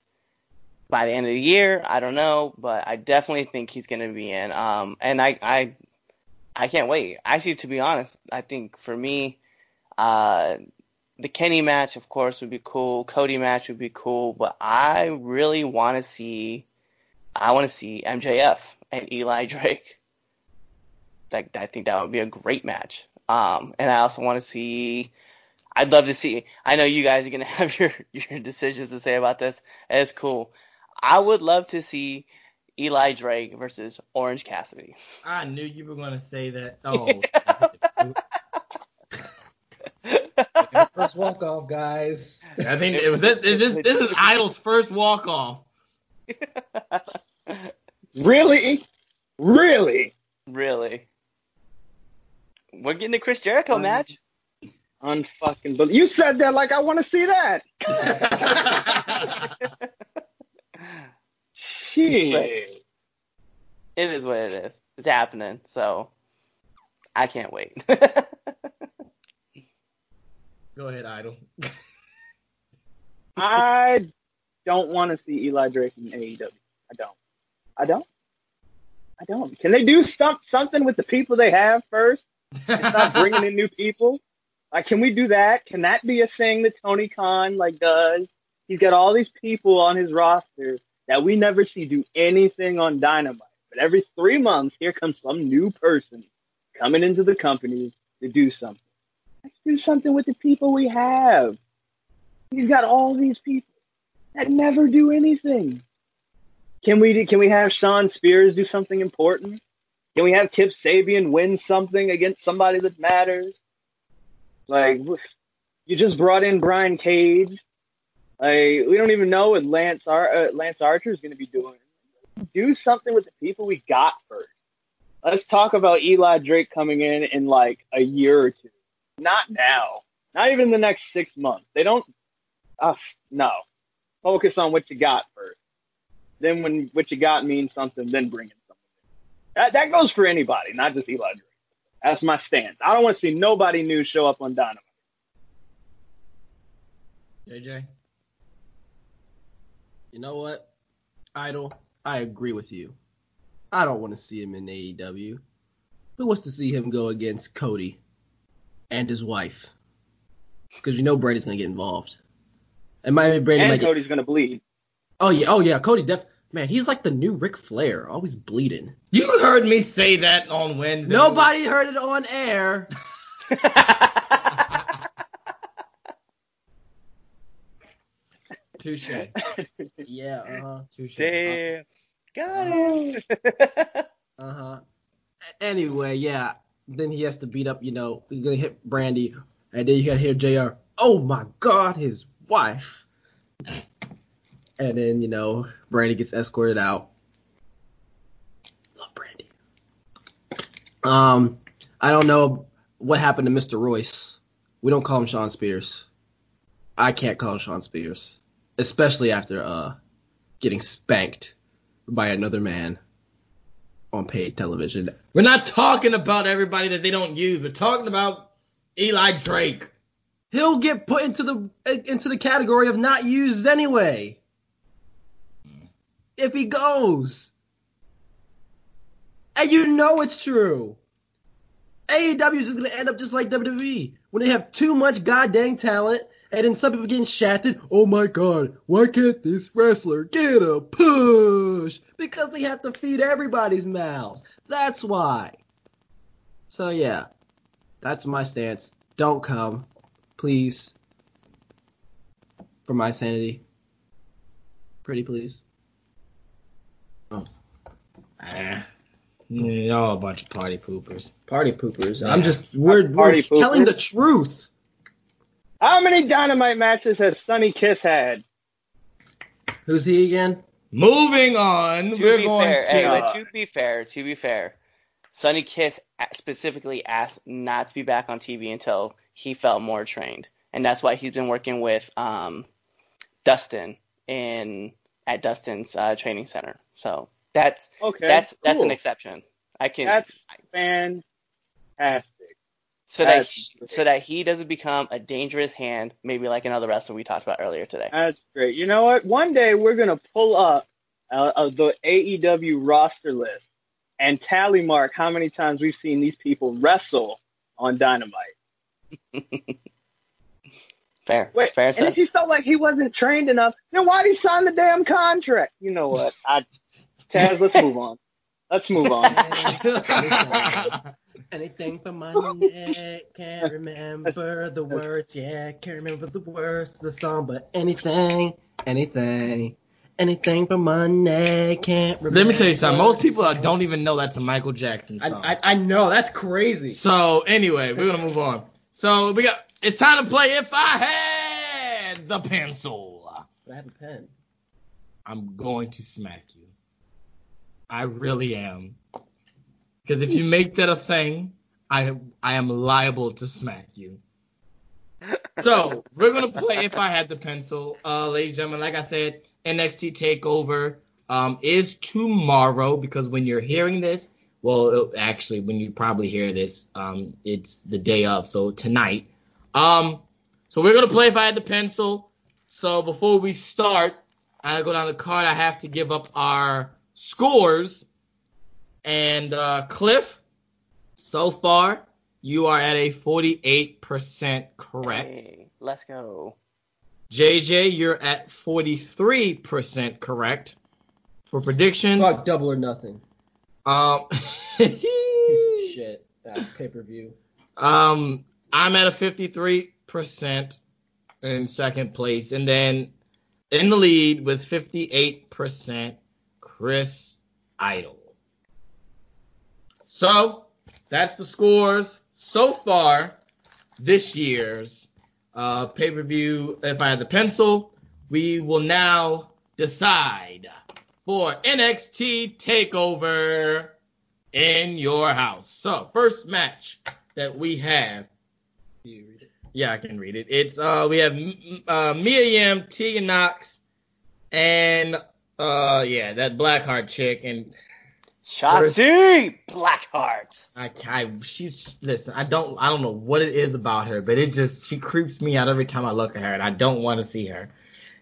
by the end of the year. I don't know, but I definitely think he's going to be in. And I can't wait. Actually, to be honest, I think for me, the Kenny match, of course, would be cool. Cody match would be cool, but I really want to see. I want to see MJF and Eli Drake. I think that would be a great match. And I also want to see. I'd love to see. I know you guys are going to have your decisions to say about this. And it's cool. I would love to see Eli Drake versus Orange Cassidy. I knew you were going to say that. Oh. First walk-off, guys. I think it was this is Idol's first walk-off. Really? We're getting a Chris Jericho match. Unfucking believe. You said that like I want to see that. Jeez. It is what it is. It's happening. So I can't wait. Go ahead, Idol. I don't want to see Eli Drake in AEW. I don't. Can they do something with the people they have first? And stop bringing in new people. Like, can we do that? Can that be a thing that Tony Khan does? He's got all these people on his roster that we never see do anything on Dynamite. But every 3 months, here comes some new person coming into the company to do something. Let's do something with the people we have. He's got all these people that never do anything. Can we have Sean Spears do something important? Can we have Kip Sabian win something against somebody that matters? You just brought in Brian Cage. We don't even know what Lance Archer is going to be doing. Do something with the people we got first. Let's talk about Eli Drake coming in a year or two. Not now. Not even the next 6 months. They don't. No. Focus on what you got first. Then when what you got means something, then bring in something. That goes for anybody, not just Eli Drake. That's my stance. I don't want to see nobody new show up on Dynamite. JJ? You know what, Idol? I agree with you. I don't want to see him in AEW. Who wants to see him go against Cody and his wife? Because you know Brady's going to get involved. And Cody's going to bleed. Oh, yeah. Cody definitely. Man, he's like the new Ric Flair, always bleeding. You heard me say that on Wednesday. Nobody heard it on air. Touche. Yeah, uh-huh. Touche. Damn. Got it. Uh-huh. Anyway, yeah. Then he has to beat up, he's going to hit Brandy. And then you got to hear JR, oh, my God, his wife. And then, Brandy gets escorted out. Love Brandy. I don't know what happened to Mr. Royce. We don't call him Sean Spears. I can't call him Sean Spears. Especially after getting spanked by another man on paid television. We're not talking about everybody that they don't use. We're talking about Eli Drake. He'll get put into the category of not used anyway. If he goes. And you know it's true. AEW is just going to end up just like WWE. When they have too much goddamn talent. And then some people getting shafted. Oh my God. Why can't this wrestler get a push? Because they have to feed everybody's mouths. That's why. So yeah. That's my stance. Don't come. Please. For my sanity. Pretty please. Y'all a bunch of party poopers. Party poopers. Yeah. We're telling the truth. How many Dynamite matches has Sonny Kiss had? Who's he again? Moving on. To be fair, Sonny Kiss specifically asked not to be back on TV until he felt more trained, and that's why he's been working with Dustin at Dustin's training center. So. That's okay, that's cool. That's an exception. That's fantastic. so that he doesn't become a dangerous hand, maybe like another wrestler we talked about earlier today. That's great. You know what? One day we're going to pull up the AEW roster list and tally mark how many times we've seen these people wrestle on Dynamite. Fair. And if you felt like he wasn't trained enough, then why'd he sign the damn contract? You know what? Taz, let's move on. Anything for money, can't remember the words. Yeah, can't remember the words of the song, but anything for money, can't remember. Let me tell you something. Most people don't even know that's a Michael Jackson song. I know, that's crazy. So anyway, we're gonna move on. So it's time to play If I Had the Pencil. I have a pen. I'm going to smack you. I really am. Because if you make that a thing, I am liable to smack you. So, we're going to play If I Had the Pencil. Ladies and gentlemen, like I said, NXT TakeOver is tomorrow, because when you're hearing this, when you probably hear this, it's the day of, so tonight. So, we're going to play If I Had the Pencil. So, before we start, I go down the card. I have to give up our scores. And Cliff, so far, you are at a 48% correct. Hey, let's go. JJ, you're at 43% correct for predictions. Fuck, double or nothing. Piece of shit. That's pay-per-view. I'm at a 53% in second place. And then in the lead with 58%, Chris Idol. So that's the scores so far this year's pay-per-view. If I Had the Pencil, we will now decide for NXT TakeOver in your house. So first match that we have. Can you read it? Yeah, I can read it. It's we have Mia Yim, Tegan Nox, and that Blackheart chick and. Shotzi Blackheart. I don't know what it is about her, but she creeps me out every time I look at her, and I don't want to see her.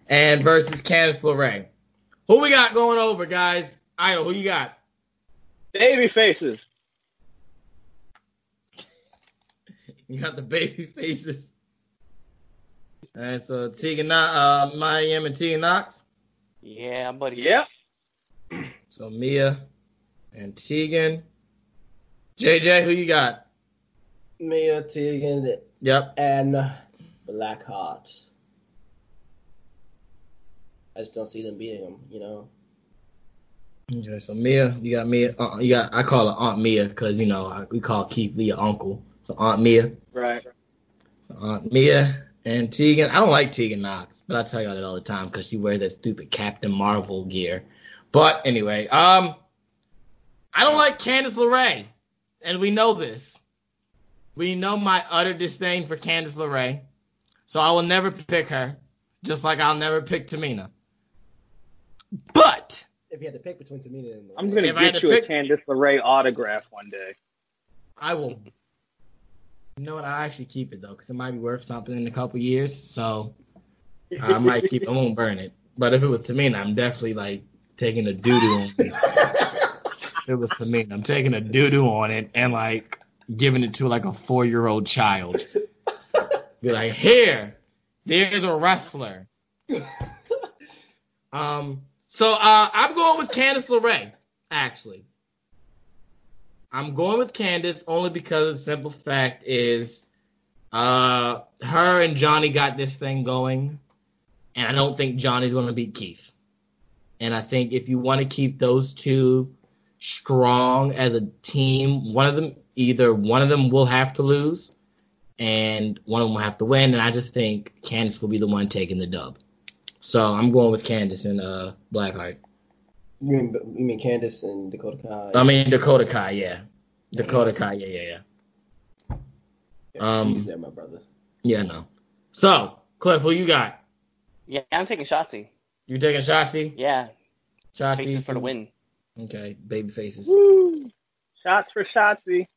And versus Candice LeRae. Who we got going over, guys? Idol, who you got? Baby faces. You got the baby faces. All right, so Mia Yim and Tegan Nox. Yeah, buddy. Yep. So Mia and Tegan. JJ, who you got? Mia, Tegan, yep, and Blackheart. I just don't see them beating them, you know. Okay, so Mia, you got Mia. I call her Aunt Mia because you know we call Keith Lee uncle, so Aunt Mia. Right. So Aunt Mia and Tegan. I don't like Tegan Nox, but I tell y'all that all the time because she wears that stupid Captain Marvel gear. But anyway, I don't like Candice LeRae, and we know this. We know my utter disdain for Candice LeRae, so I will never pick her, just like I'll never pick Tamina. But if you had to pick between Tamina and LeRae, I'm going to get you a Candice LeRae autograph one day. I will. You know what? I'll actually keep it, though, because it might be worth something in a couple years, so I might keep it. I won't burn it. But if it was Tamina, I'm definitely, taking a doo-doo on it. It was to me. I'm taking a doo-doo on it and, giving it to, a 4-year-old child. Be like, here, there's a wrestler. So I'm going with Candice LeRae, actually. I'm going with Candice only because the simple fact is her and Johnny got this thing going, and I don't think Johnny's going to beat Keith. And I think if you want to keep those two strong as a team, one of them will have to lose and one of them will have to win, and I just think Candice will be the one taking the dub. So I'm going with Candice and Blackheart. You mean Candice and Dakota Kai? I mean Dakota Kai, yeah. Dakota Kai, yeah. He's there, my brother. Yeah, no. So, Cliff, who you got? Yeah, I'm taking Shotzi. You taking Shotzi? Yeah. Shotzi for the win. Okay, baby faces. Woo. Shots for Shotzi.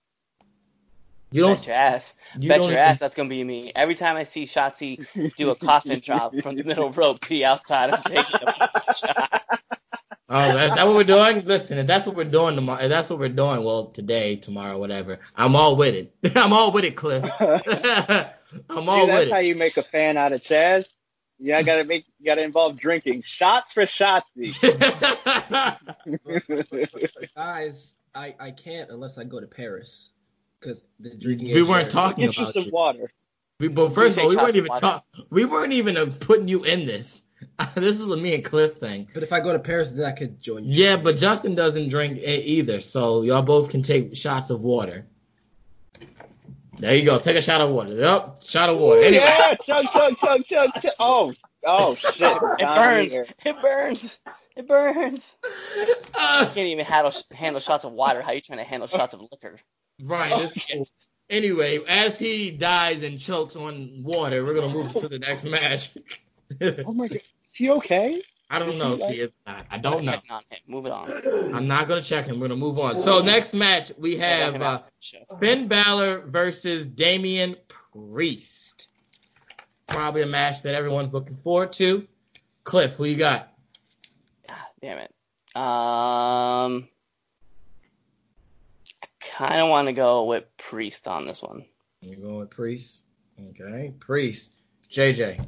Bet your ass that's going to be me. Every time I see Shotzi do a coffin drop from the middle rope to the outside, I'm taking a shot. Is that what we're doing? Listen, if that's what we're doing tomorrow, if that's what we're doing, well, today, tomorrow, whatever, I'm all with it. I'm all with it, Cliff. That's how you make a fan out of Chaz. Yeah, gotta involve drinking. Shots for Shotzi. Guys, I can't unless I go to Paris because the drinking. We weren't talking about. Get you some water. But first of all, we weren't even putting you in this. This is a me and Cliff thing. But if I go to Paris, then I could join you. Yeah, but Justin doesn't drink either, so y'all both can take shots of water. There you go. Take a shot of water. Yep, shot of water. Anyway. Yeah, chug. Oh, shit. It burns. You can't even handle shots of water. How are you trying to handle shots of liquor? Right. Oh, yes. Anyway, as he dies and chokes on water, we're going to move to the next match. Oh, my God. Is he okay? I don't know if he is not. I don't know. Move it on. I'm not going to check him. We're going to move on. So next match, we have Finn Balor versus Damian Priest. Probably a match that everyone's looking forward to. Cliff, who you got? God damn it. I kind of want to go with Priest on this one. You're going with Priest? Okay. Priest. JJ.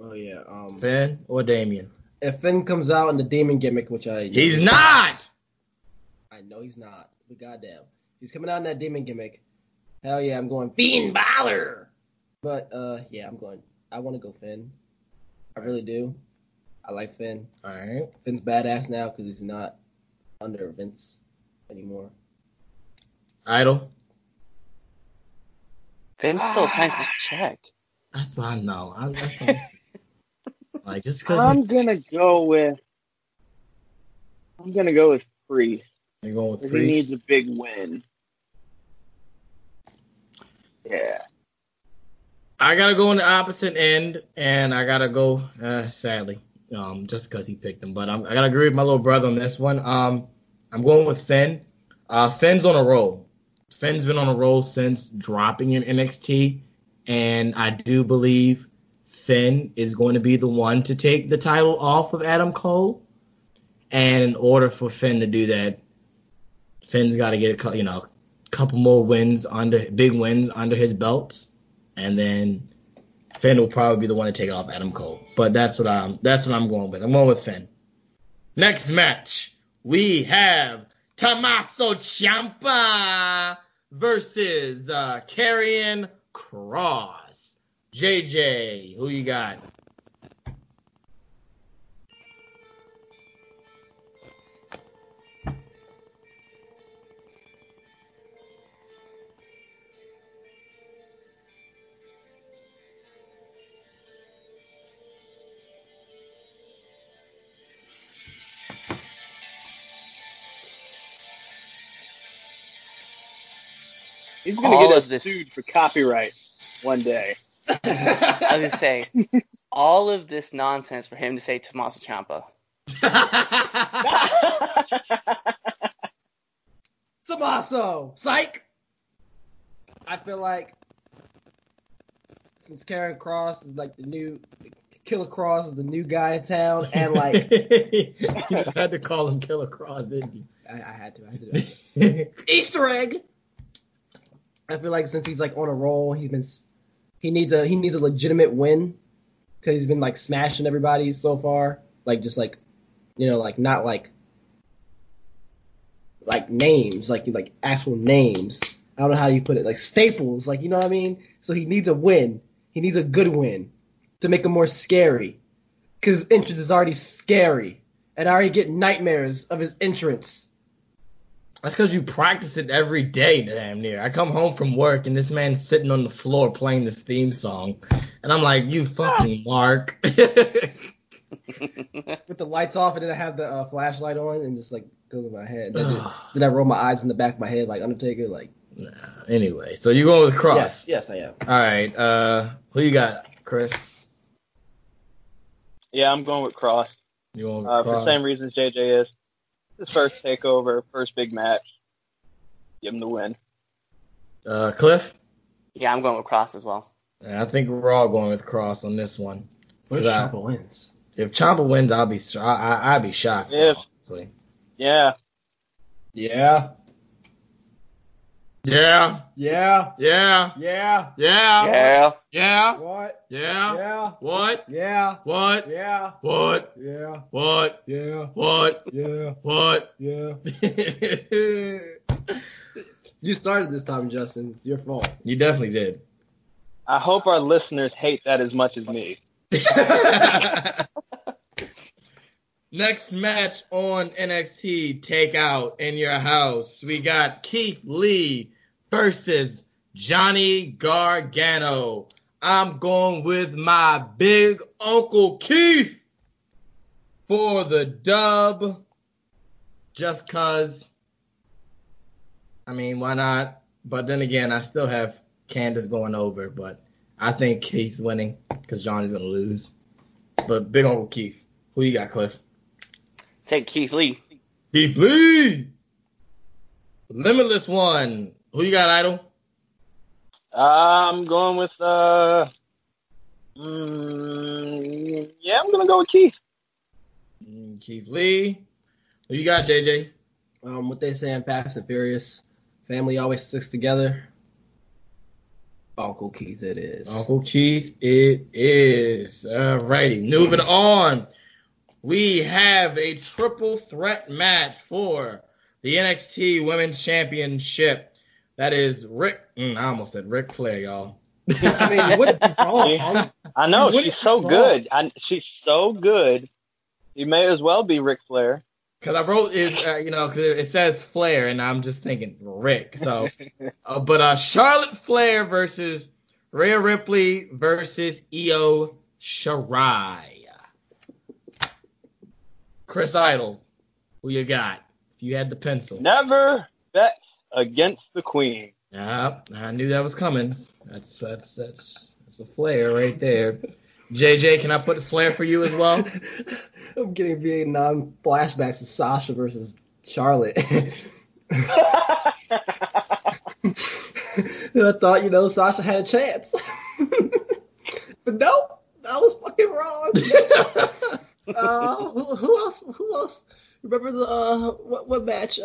Oh yeah, Finn or Damien? If Finn comes out in the demon gimmick, he's not! I know he's not, but goddamn. He's coming out in that demon gimmick. Hell yeah, I'm going Finn Balor! But, yeah, I want to go Finn. I really do. I like Finn. Alright. Finn's badass now because he's not under Vince anymore. Idol? Finn still signs his check. That's what I know. That's what I'm saying. Like, just cause I'm gonna go with Priest. You're going with Priest. He needs a big win. Yeah. I gotta go on the opposite end, and I gotta go sadly, just cause he picked him. But I gotta agree with my little brother on this one. I'm going with Finn. Finn's on a roll. Finn's been on a roll since dropping in NXT, and I do believe Finn is going to be the one to take the title off of Adam Cole. And in order for Finn to do that, Finn's got to get a couple more big wins under his belts, and then Finn will probably be the one to take it off Adam Cole. But that's what I'm going with. I'm going with Finn. Next match, we have Tommaso Ciampa versus Karrion Kross. JJ, who you got? He's going to get us sued for copyright one day. I was gonna say, all of this nonsense for him to say Tommaso Ciampa. Tommaso, psych. I feel like since Karrion Kross is like the new Killer Kross is the new guy in town, and like you just had to call him Killer Kross, didn't you? I had to. Easter egg. I feel like since he's like on a roll, he needs a legitimate win because he's been like smashing everybody so far, like just like not like names, like actual names. I don't know how you put it, like staples, like you know what I mean. So he needs a win. He needs a good win to make him more scary because his entrance is already scary, and I already get nightmares of his entrance. That's because you practice it every day, damn near. I come home from work, and this man's sitting on the floor playing this theme song. And I'm like, you fucking Mark. With the lights off, and then I have the flashlight on, and just, like, goes in my head. Then I roll my eyes in the back of my head, like, Undertaker, like. Nah, anyway, so you're going with Cross. Yes, I am. All right, who you got, Chris? Yeah, I'm going with Cross. You going with Cross? For the same reasons JJ is. His first takeover, first big match. Give him the win. Cliff? Yeah, I'm going with Cross as well. I think we're all going with Cross on this one. What if Ciampa wins? If Ciampa wins, I'll be shocked. Honestly. Yeah. Yeah. Yeah. Yeah. Yeah. Yeah. Yeah. Yeah. What? Yeah. Yeah. What? Yeah. What? Yeah. What? Yeah. What? Yeah. What? Yeah. What? Yeah. You started this time, Justin. It's your fault. You definitely did. I hope our listeners hate that as much as me. Next match on NXT Takeout in your house, we got Keith Lee versus Johnny Gargano. I'm going with my big Uncle Keith for the dub, just 'cause. I mean, why not? But then again, I still have Candice going over, but I think Keith's winning because Johnny's going to lose. But big Uncle Keith. Who you got, Cliff? Take Keith Lee. Keith Lee! Limitless one. Who you got, Idol? I'm going with... yeah, I'm going to go with Keith. Keith Lee. Who you got, JJ? What they say in Fast and Furious, family always sticks together. Uncle Keith it is. Uncle Keith it is. All righty, moving on. We have a triple threat match for the NXT Women's Championship. That is I almost said Ric Flair, y'all. I mean, what is wrong? I know, she's so good. She's so good. You may as well be Ric Flair. Because I wrote it, because it says Flair, and I'm just thinking Rick. So, but Charlotte Flair versus Rhea Ripley versus Io Shirai. Chris Idol, who you got? If you had the pencil. Never bet against the Queen. Yeah, I knew that was coming. That's a Flair right there. JJ, can I put Flair for you as well? I'm getting Vietnam flashbacks to Sasha versus Charlotte. I thought, Sasha had a chance. But nope, I was fucking wrong. Who else? Remember the what match?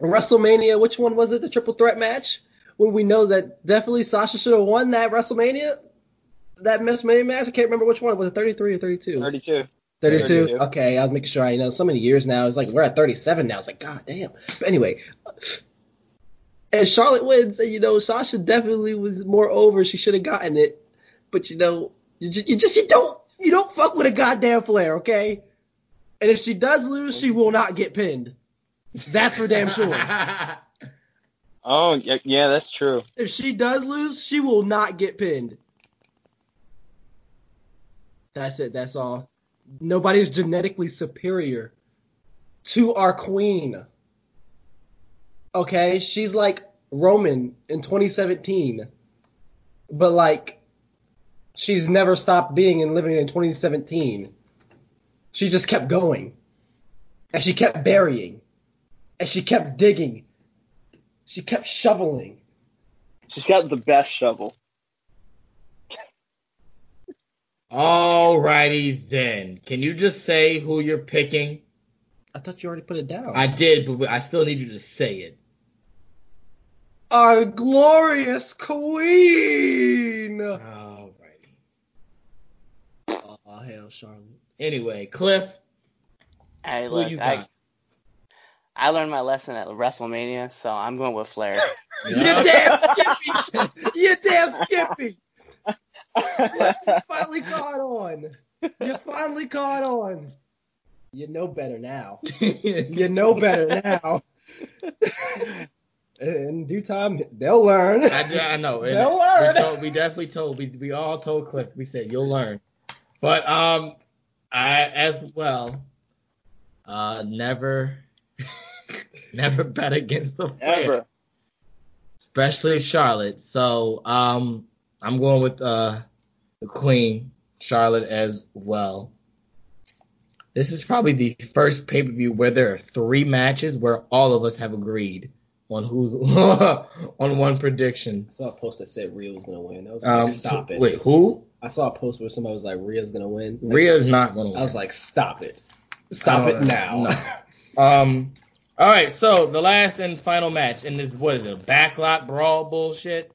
WrestleMania, which one was it? The triple threat match? When we know that definitely Sasha should have won that WrestleMania? That WrestleMania match? I can't remember which one. Was it 33 or 32? 32. 32? Okay, I was making sure. So many years now. It's like we're at 37 now. It's like, God damn. But anyway, and Charlotte wins. And, Sasha definitely was more over. She should have gotten it. But, you don't fuck with a goddamn Flair, okay? And if she does lose, she will not get pinned. That's for damn sure. Oh, yeah, that's true. If she does lose, she will not get pinned. That's it. That's all. Nobody's genetically superior to our queen. Okay? She's like Roman in 2017. But, she's never stopped being and living in 2017. She just kept going. And she kept burying. And she kept digging. She kept shoveling. She's got the best shovel. Alrighty then. Can you just say who you're picking? I thought you already put it down. I did, but I still need you to say it. Our glorious queen! Alrighty. Oh, hell, Charlotte. Anyway, Cliff, I learned my lesson at WrestleMania, so I'm going with Flair. You damn Skippy! You damn Skippy! You finally caught on. You know better now. In due time, they'll learn. I know. They'll learn. We definitely told. We all told Cliff. We said you'll learn. But never bet against the Flair, especially Charlotte. So I'm going with the Queen, Charlotte, as well. This is probably the first pay-per-view where there are three matches where all of us have agreed on one prediction. I saw a post that said Rhea was gonna win. I was like, stop it. Wait, who? I saw a post where somebody was like, Rhea's gonna win. Rhea's not gonna win. I was like, stop it. Stop it now. No. All right, so the last and final match in this, what is it, backlot brawl bullshit?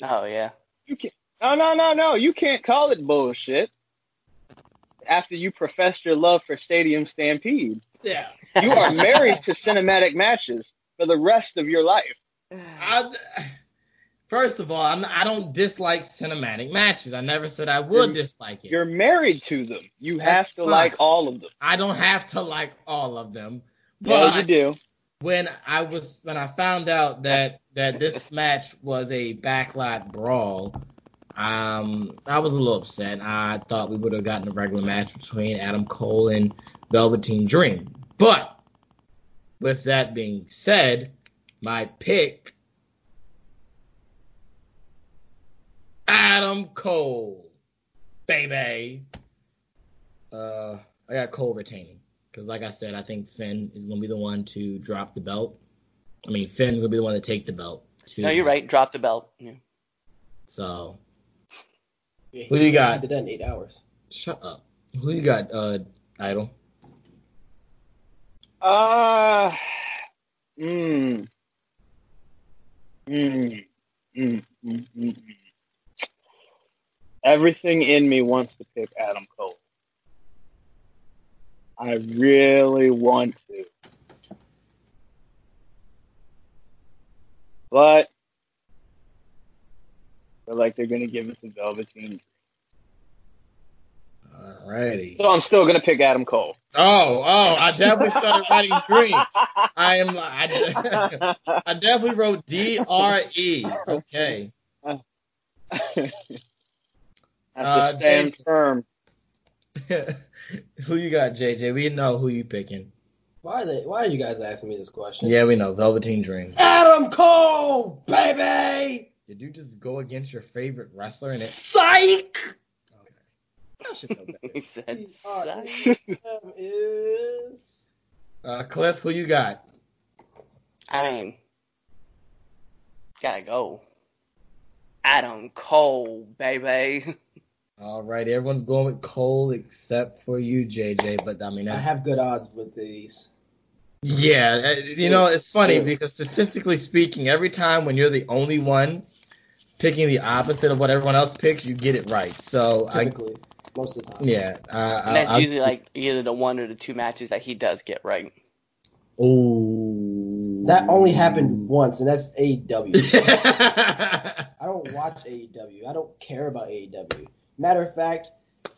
Oh, yeah. You can't, no. You can't call it bullshit after you professed your love for Stadium Stampede. Yeah. You are married to cinematic matches for the rest of your life. First of all, I don't dislike cinematic matches. I never said I would dislike it. You're married to them. You have to like all of them. I don't have to like all of them. But yeah, you do. When I found out that this match was a backlot brawl, I was a little upset. I thought we would have gotten a regular match between Adam Cole and Velveteen Dream. But with that being said, my pick, Adam Cole, baby. I got Cole retaining because, like I said, I think Finn is going to be the one to drop the belt. I mean, Finn will be the one to take the belt. No, you're right. Drop the belt. Yeah. So, who you got? I did that in 8 hours. Shut up. Who you got, Idol? Everything in me wants to pick Adam Cole. I really want to. But I feel like they're going to give us a Velveteen. Alrighty. So I'm still going to pick Adam Cole. Oh, I definitely started writing Dream. I definitely wrote D-R-E. Okay. That's James firm. Who you got, JJ? We know who you picking. Why are you guys asking me this question? Yeah, we know. Velveteen Dream. Adam Cole, baby! Did you just go against your favorite wrestler in it? Psych! Okay. I should know better. He said psych. Is... Cliff, who you got? I mean, gotta go. Adam Cole, baby. All right, everyone's going with Cole except for you, JJ. But I mean, I have good odds with these. Yeah, you know, it's funny because statistically speaking, every time when you're the only one picking the opposite of what everyone else picks, you get it right. So typically, most of the time. Yeah, and that's usually like either the one or the two matches that he does get right. Oh, that only happened once, and that's AEW. I don't watch AEW. I don't care about AEW. Matter of fact,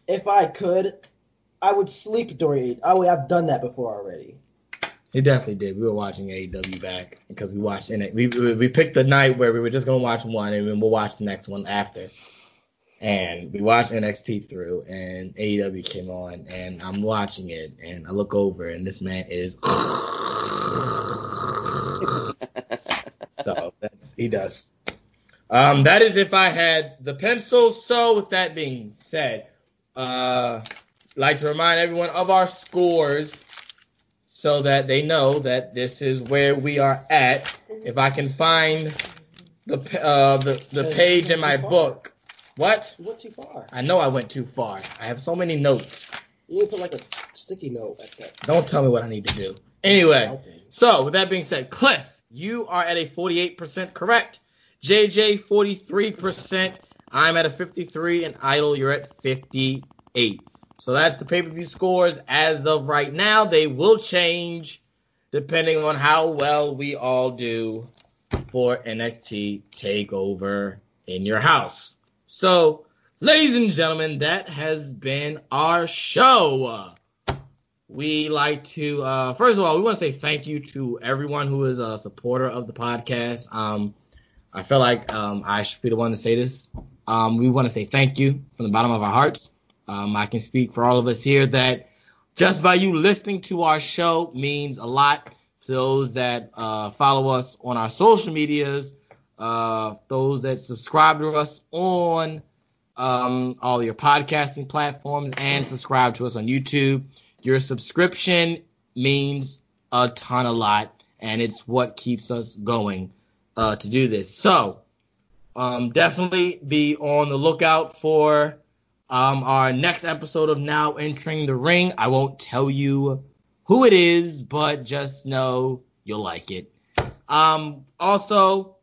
if I could, I would sleep during AEW. Oh, I've done that before already. He definitely did. We were watching AEW back because we watched NXT. We picked the night where we were just going to watch one, and then we'll watch the next one after. And we watched NXT through, and AEW came on, and I'm watching it, and I look over, and this man is... So, he does... that is if I had the pencil. So with that being said, I'd like to remind everyone of our scores so that they know that this is where we are at. If I can find the page in my book. What? You went too far. I know I went too far. I have so many notes. You need to put like a sticky note at that. Don't tell me what I need to do. Anyway, so with that being said, Cliff, you are at a 48% correct. JJ, 43%. I'm at a 53, and Idol, you're at 58. So that's the pay-per-view scores as of right now. They will change depending on how well we all do for NXT TakeOver in your house. So, ladies and gentlemen, that has been our show. We like to, first of all, we want to say thank you to everyone who is a supporter of the podcast. I feel like I should be the one to say this. We want to say thank you from the bottom of our hearts. I can speak for all of us here that just by you listening to our show means a lot to those that follow us on our social medias, those that subscribe to us on all your podcasting platforms, and subscribe to us on YouTube. Your subscription means a ton, a lot, and it's what keeps us going to do this. So definitely be on the lookout for our next episode of Now Entering the Ring. I won't tell you who it is, but just know you'll like it. Also,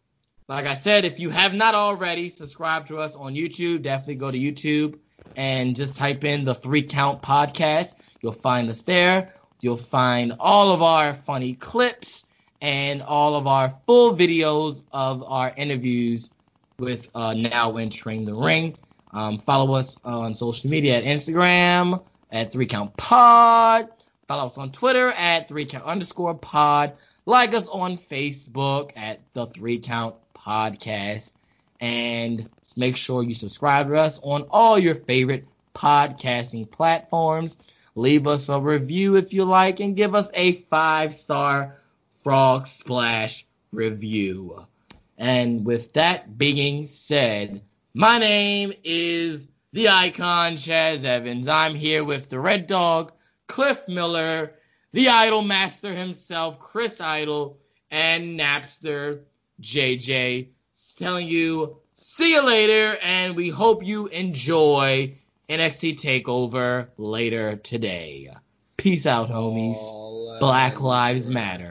like I said, if you have not already, subscribe to us on YouTube. Definitely go to YouTube and just type in the 3 Count Podcast. You'll find us there. You'll find all of our funny clips and all of our full videos of our interviews with Now Entering the Ring. Follow us on social media at Instagram at 3Count Pod. Follow us on Twitter at 3Count_pod. Like us on Facebook at the 3Count Podcast. And make sure you subscribe to us on all your favorite podcasting platforms. Leave us a review if you like, and give us a 5-star Frog Splash review. And with that being said, my name is the Icon Chaz Evans. I'm here with the Red Dog, Cliff Miller, the Idol Master himself, Chris Idol, and Napster JJ, telling you, see you later, and we hope you enjoy NXT Takeover later today. Peace out, homies. Black Lives Matter.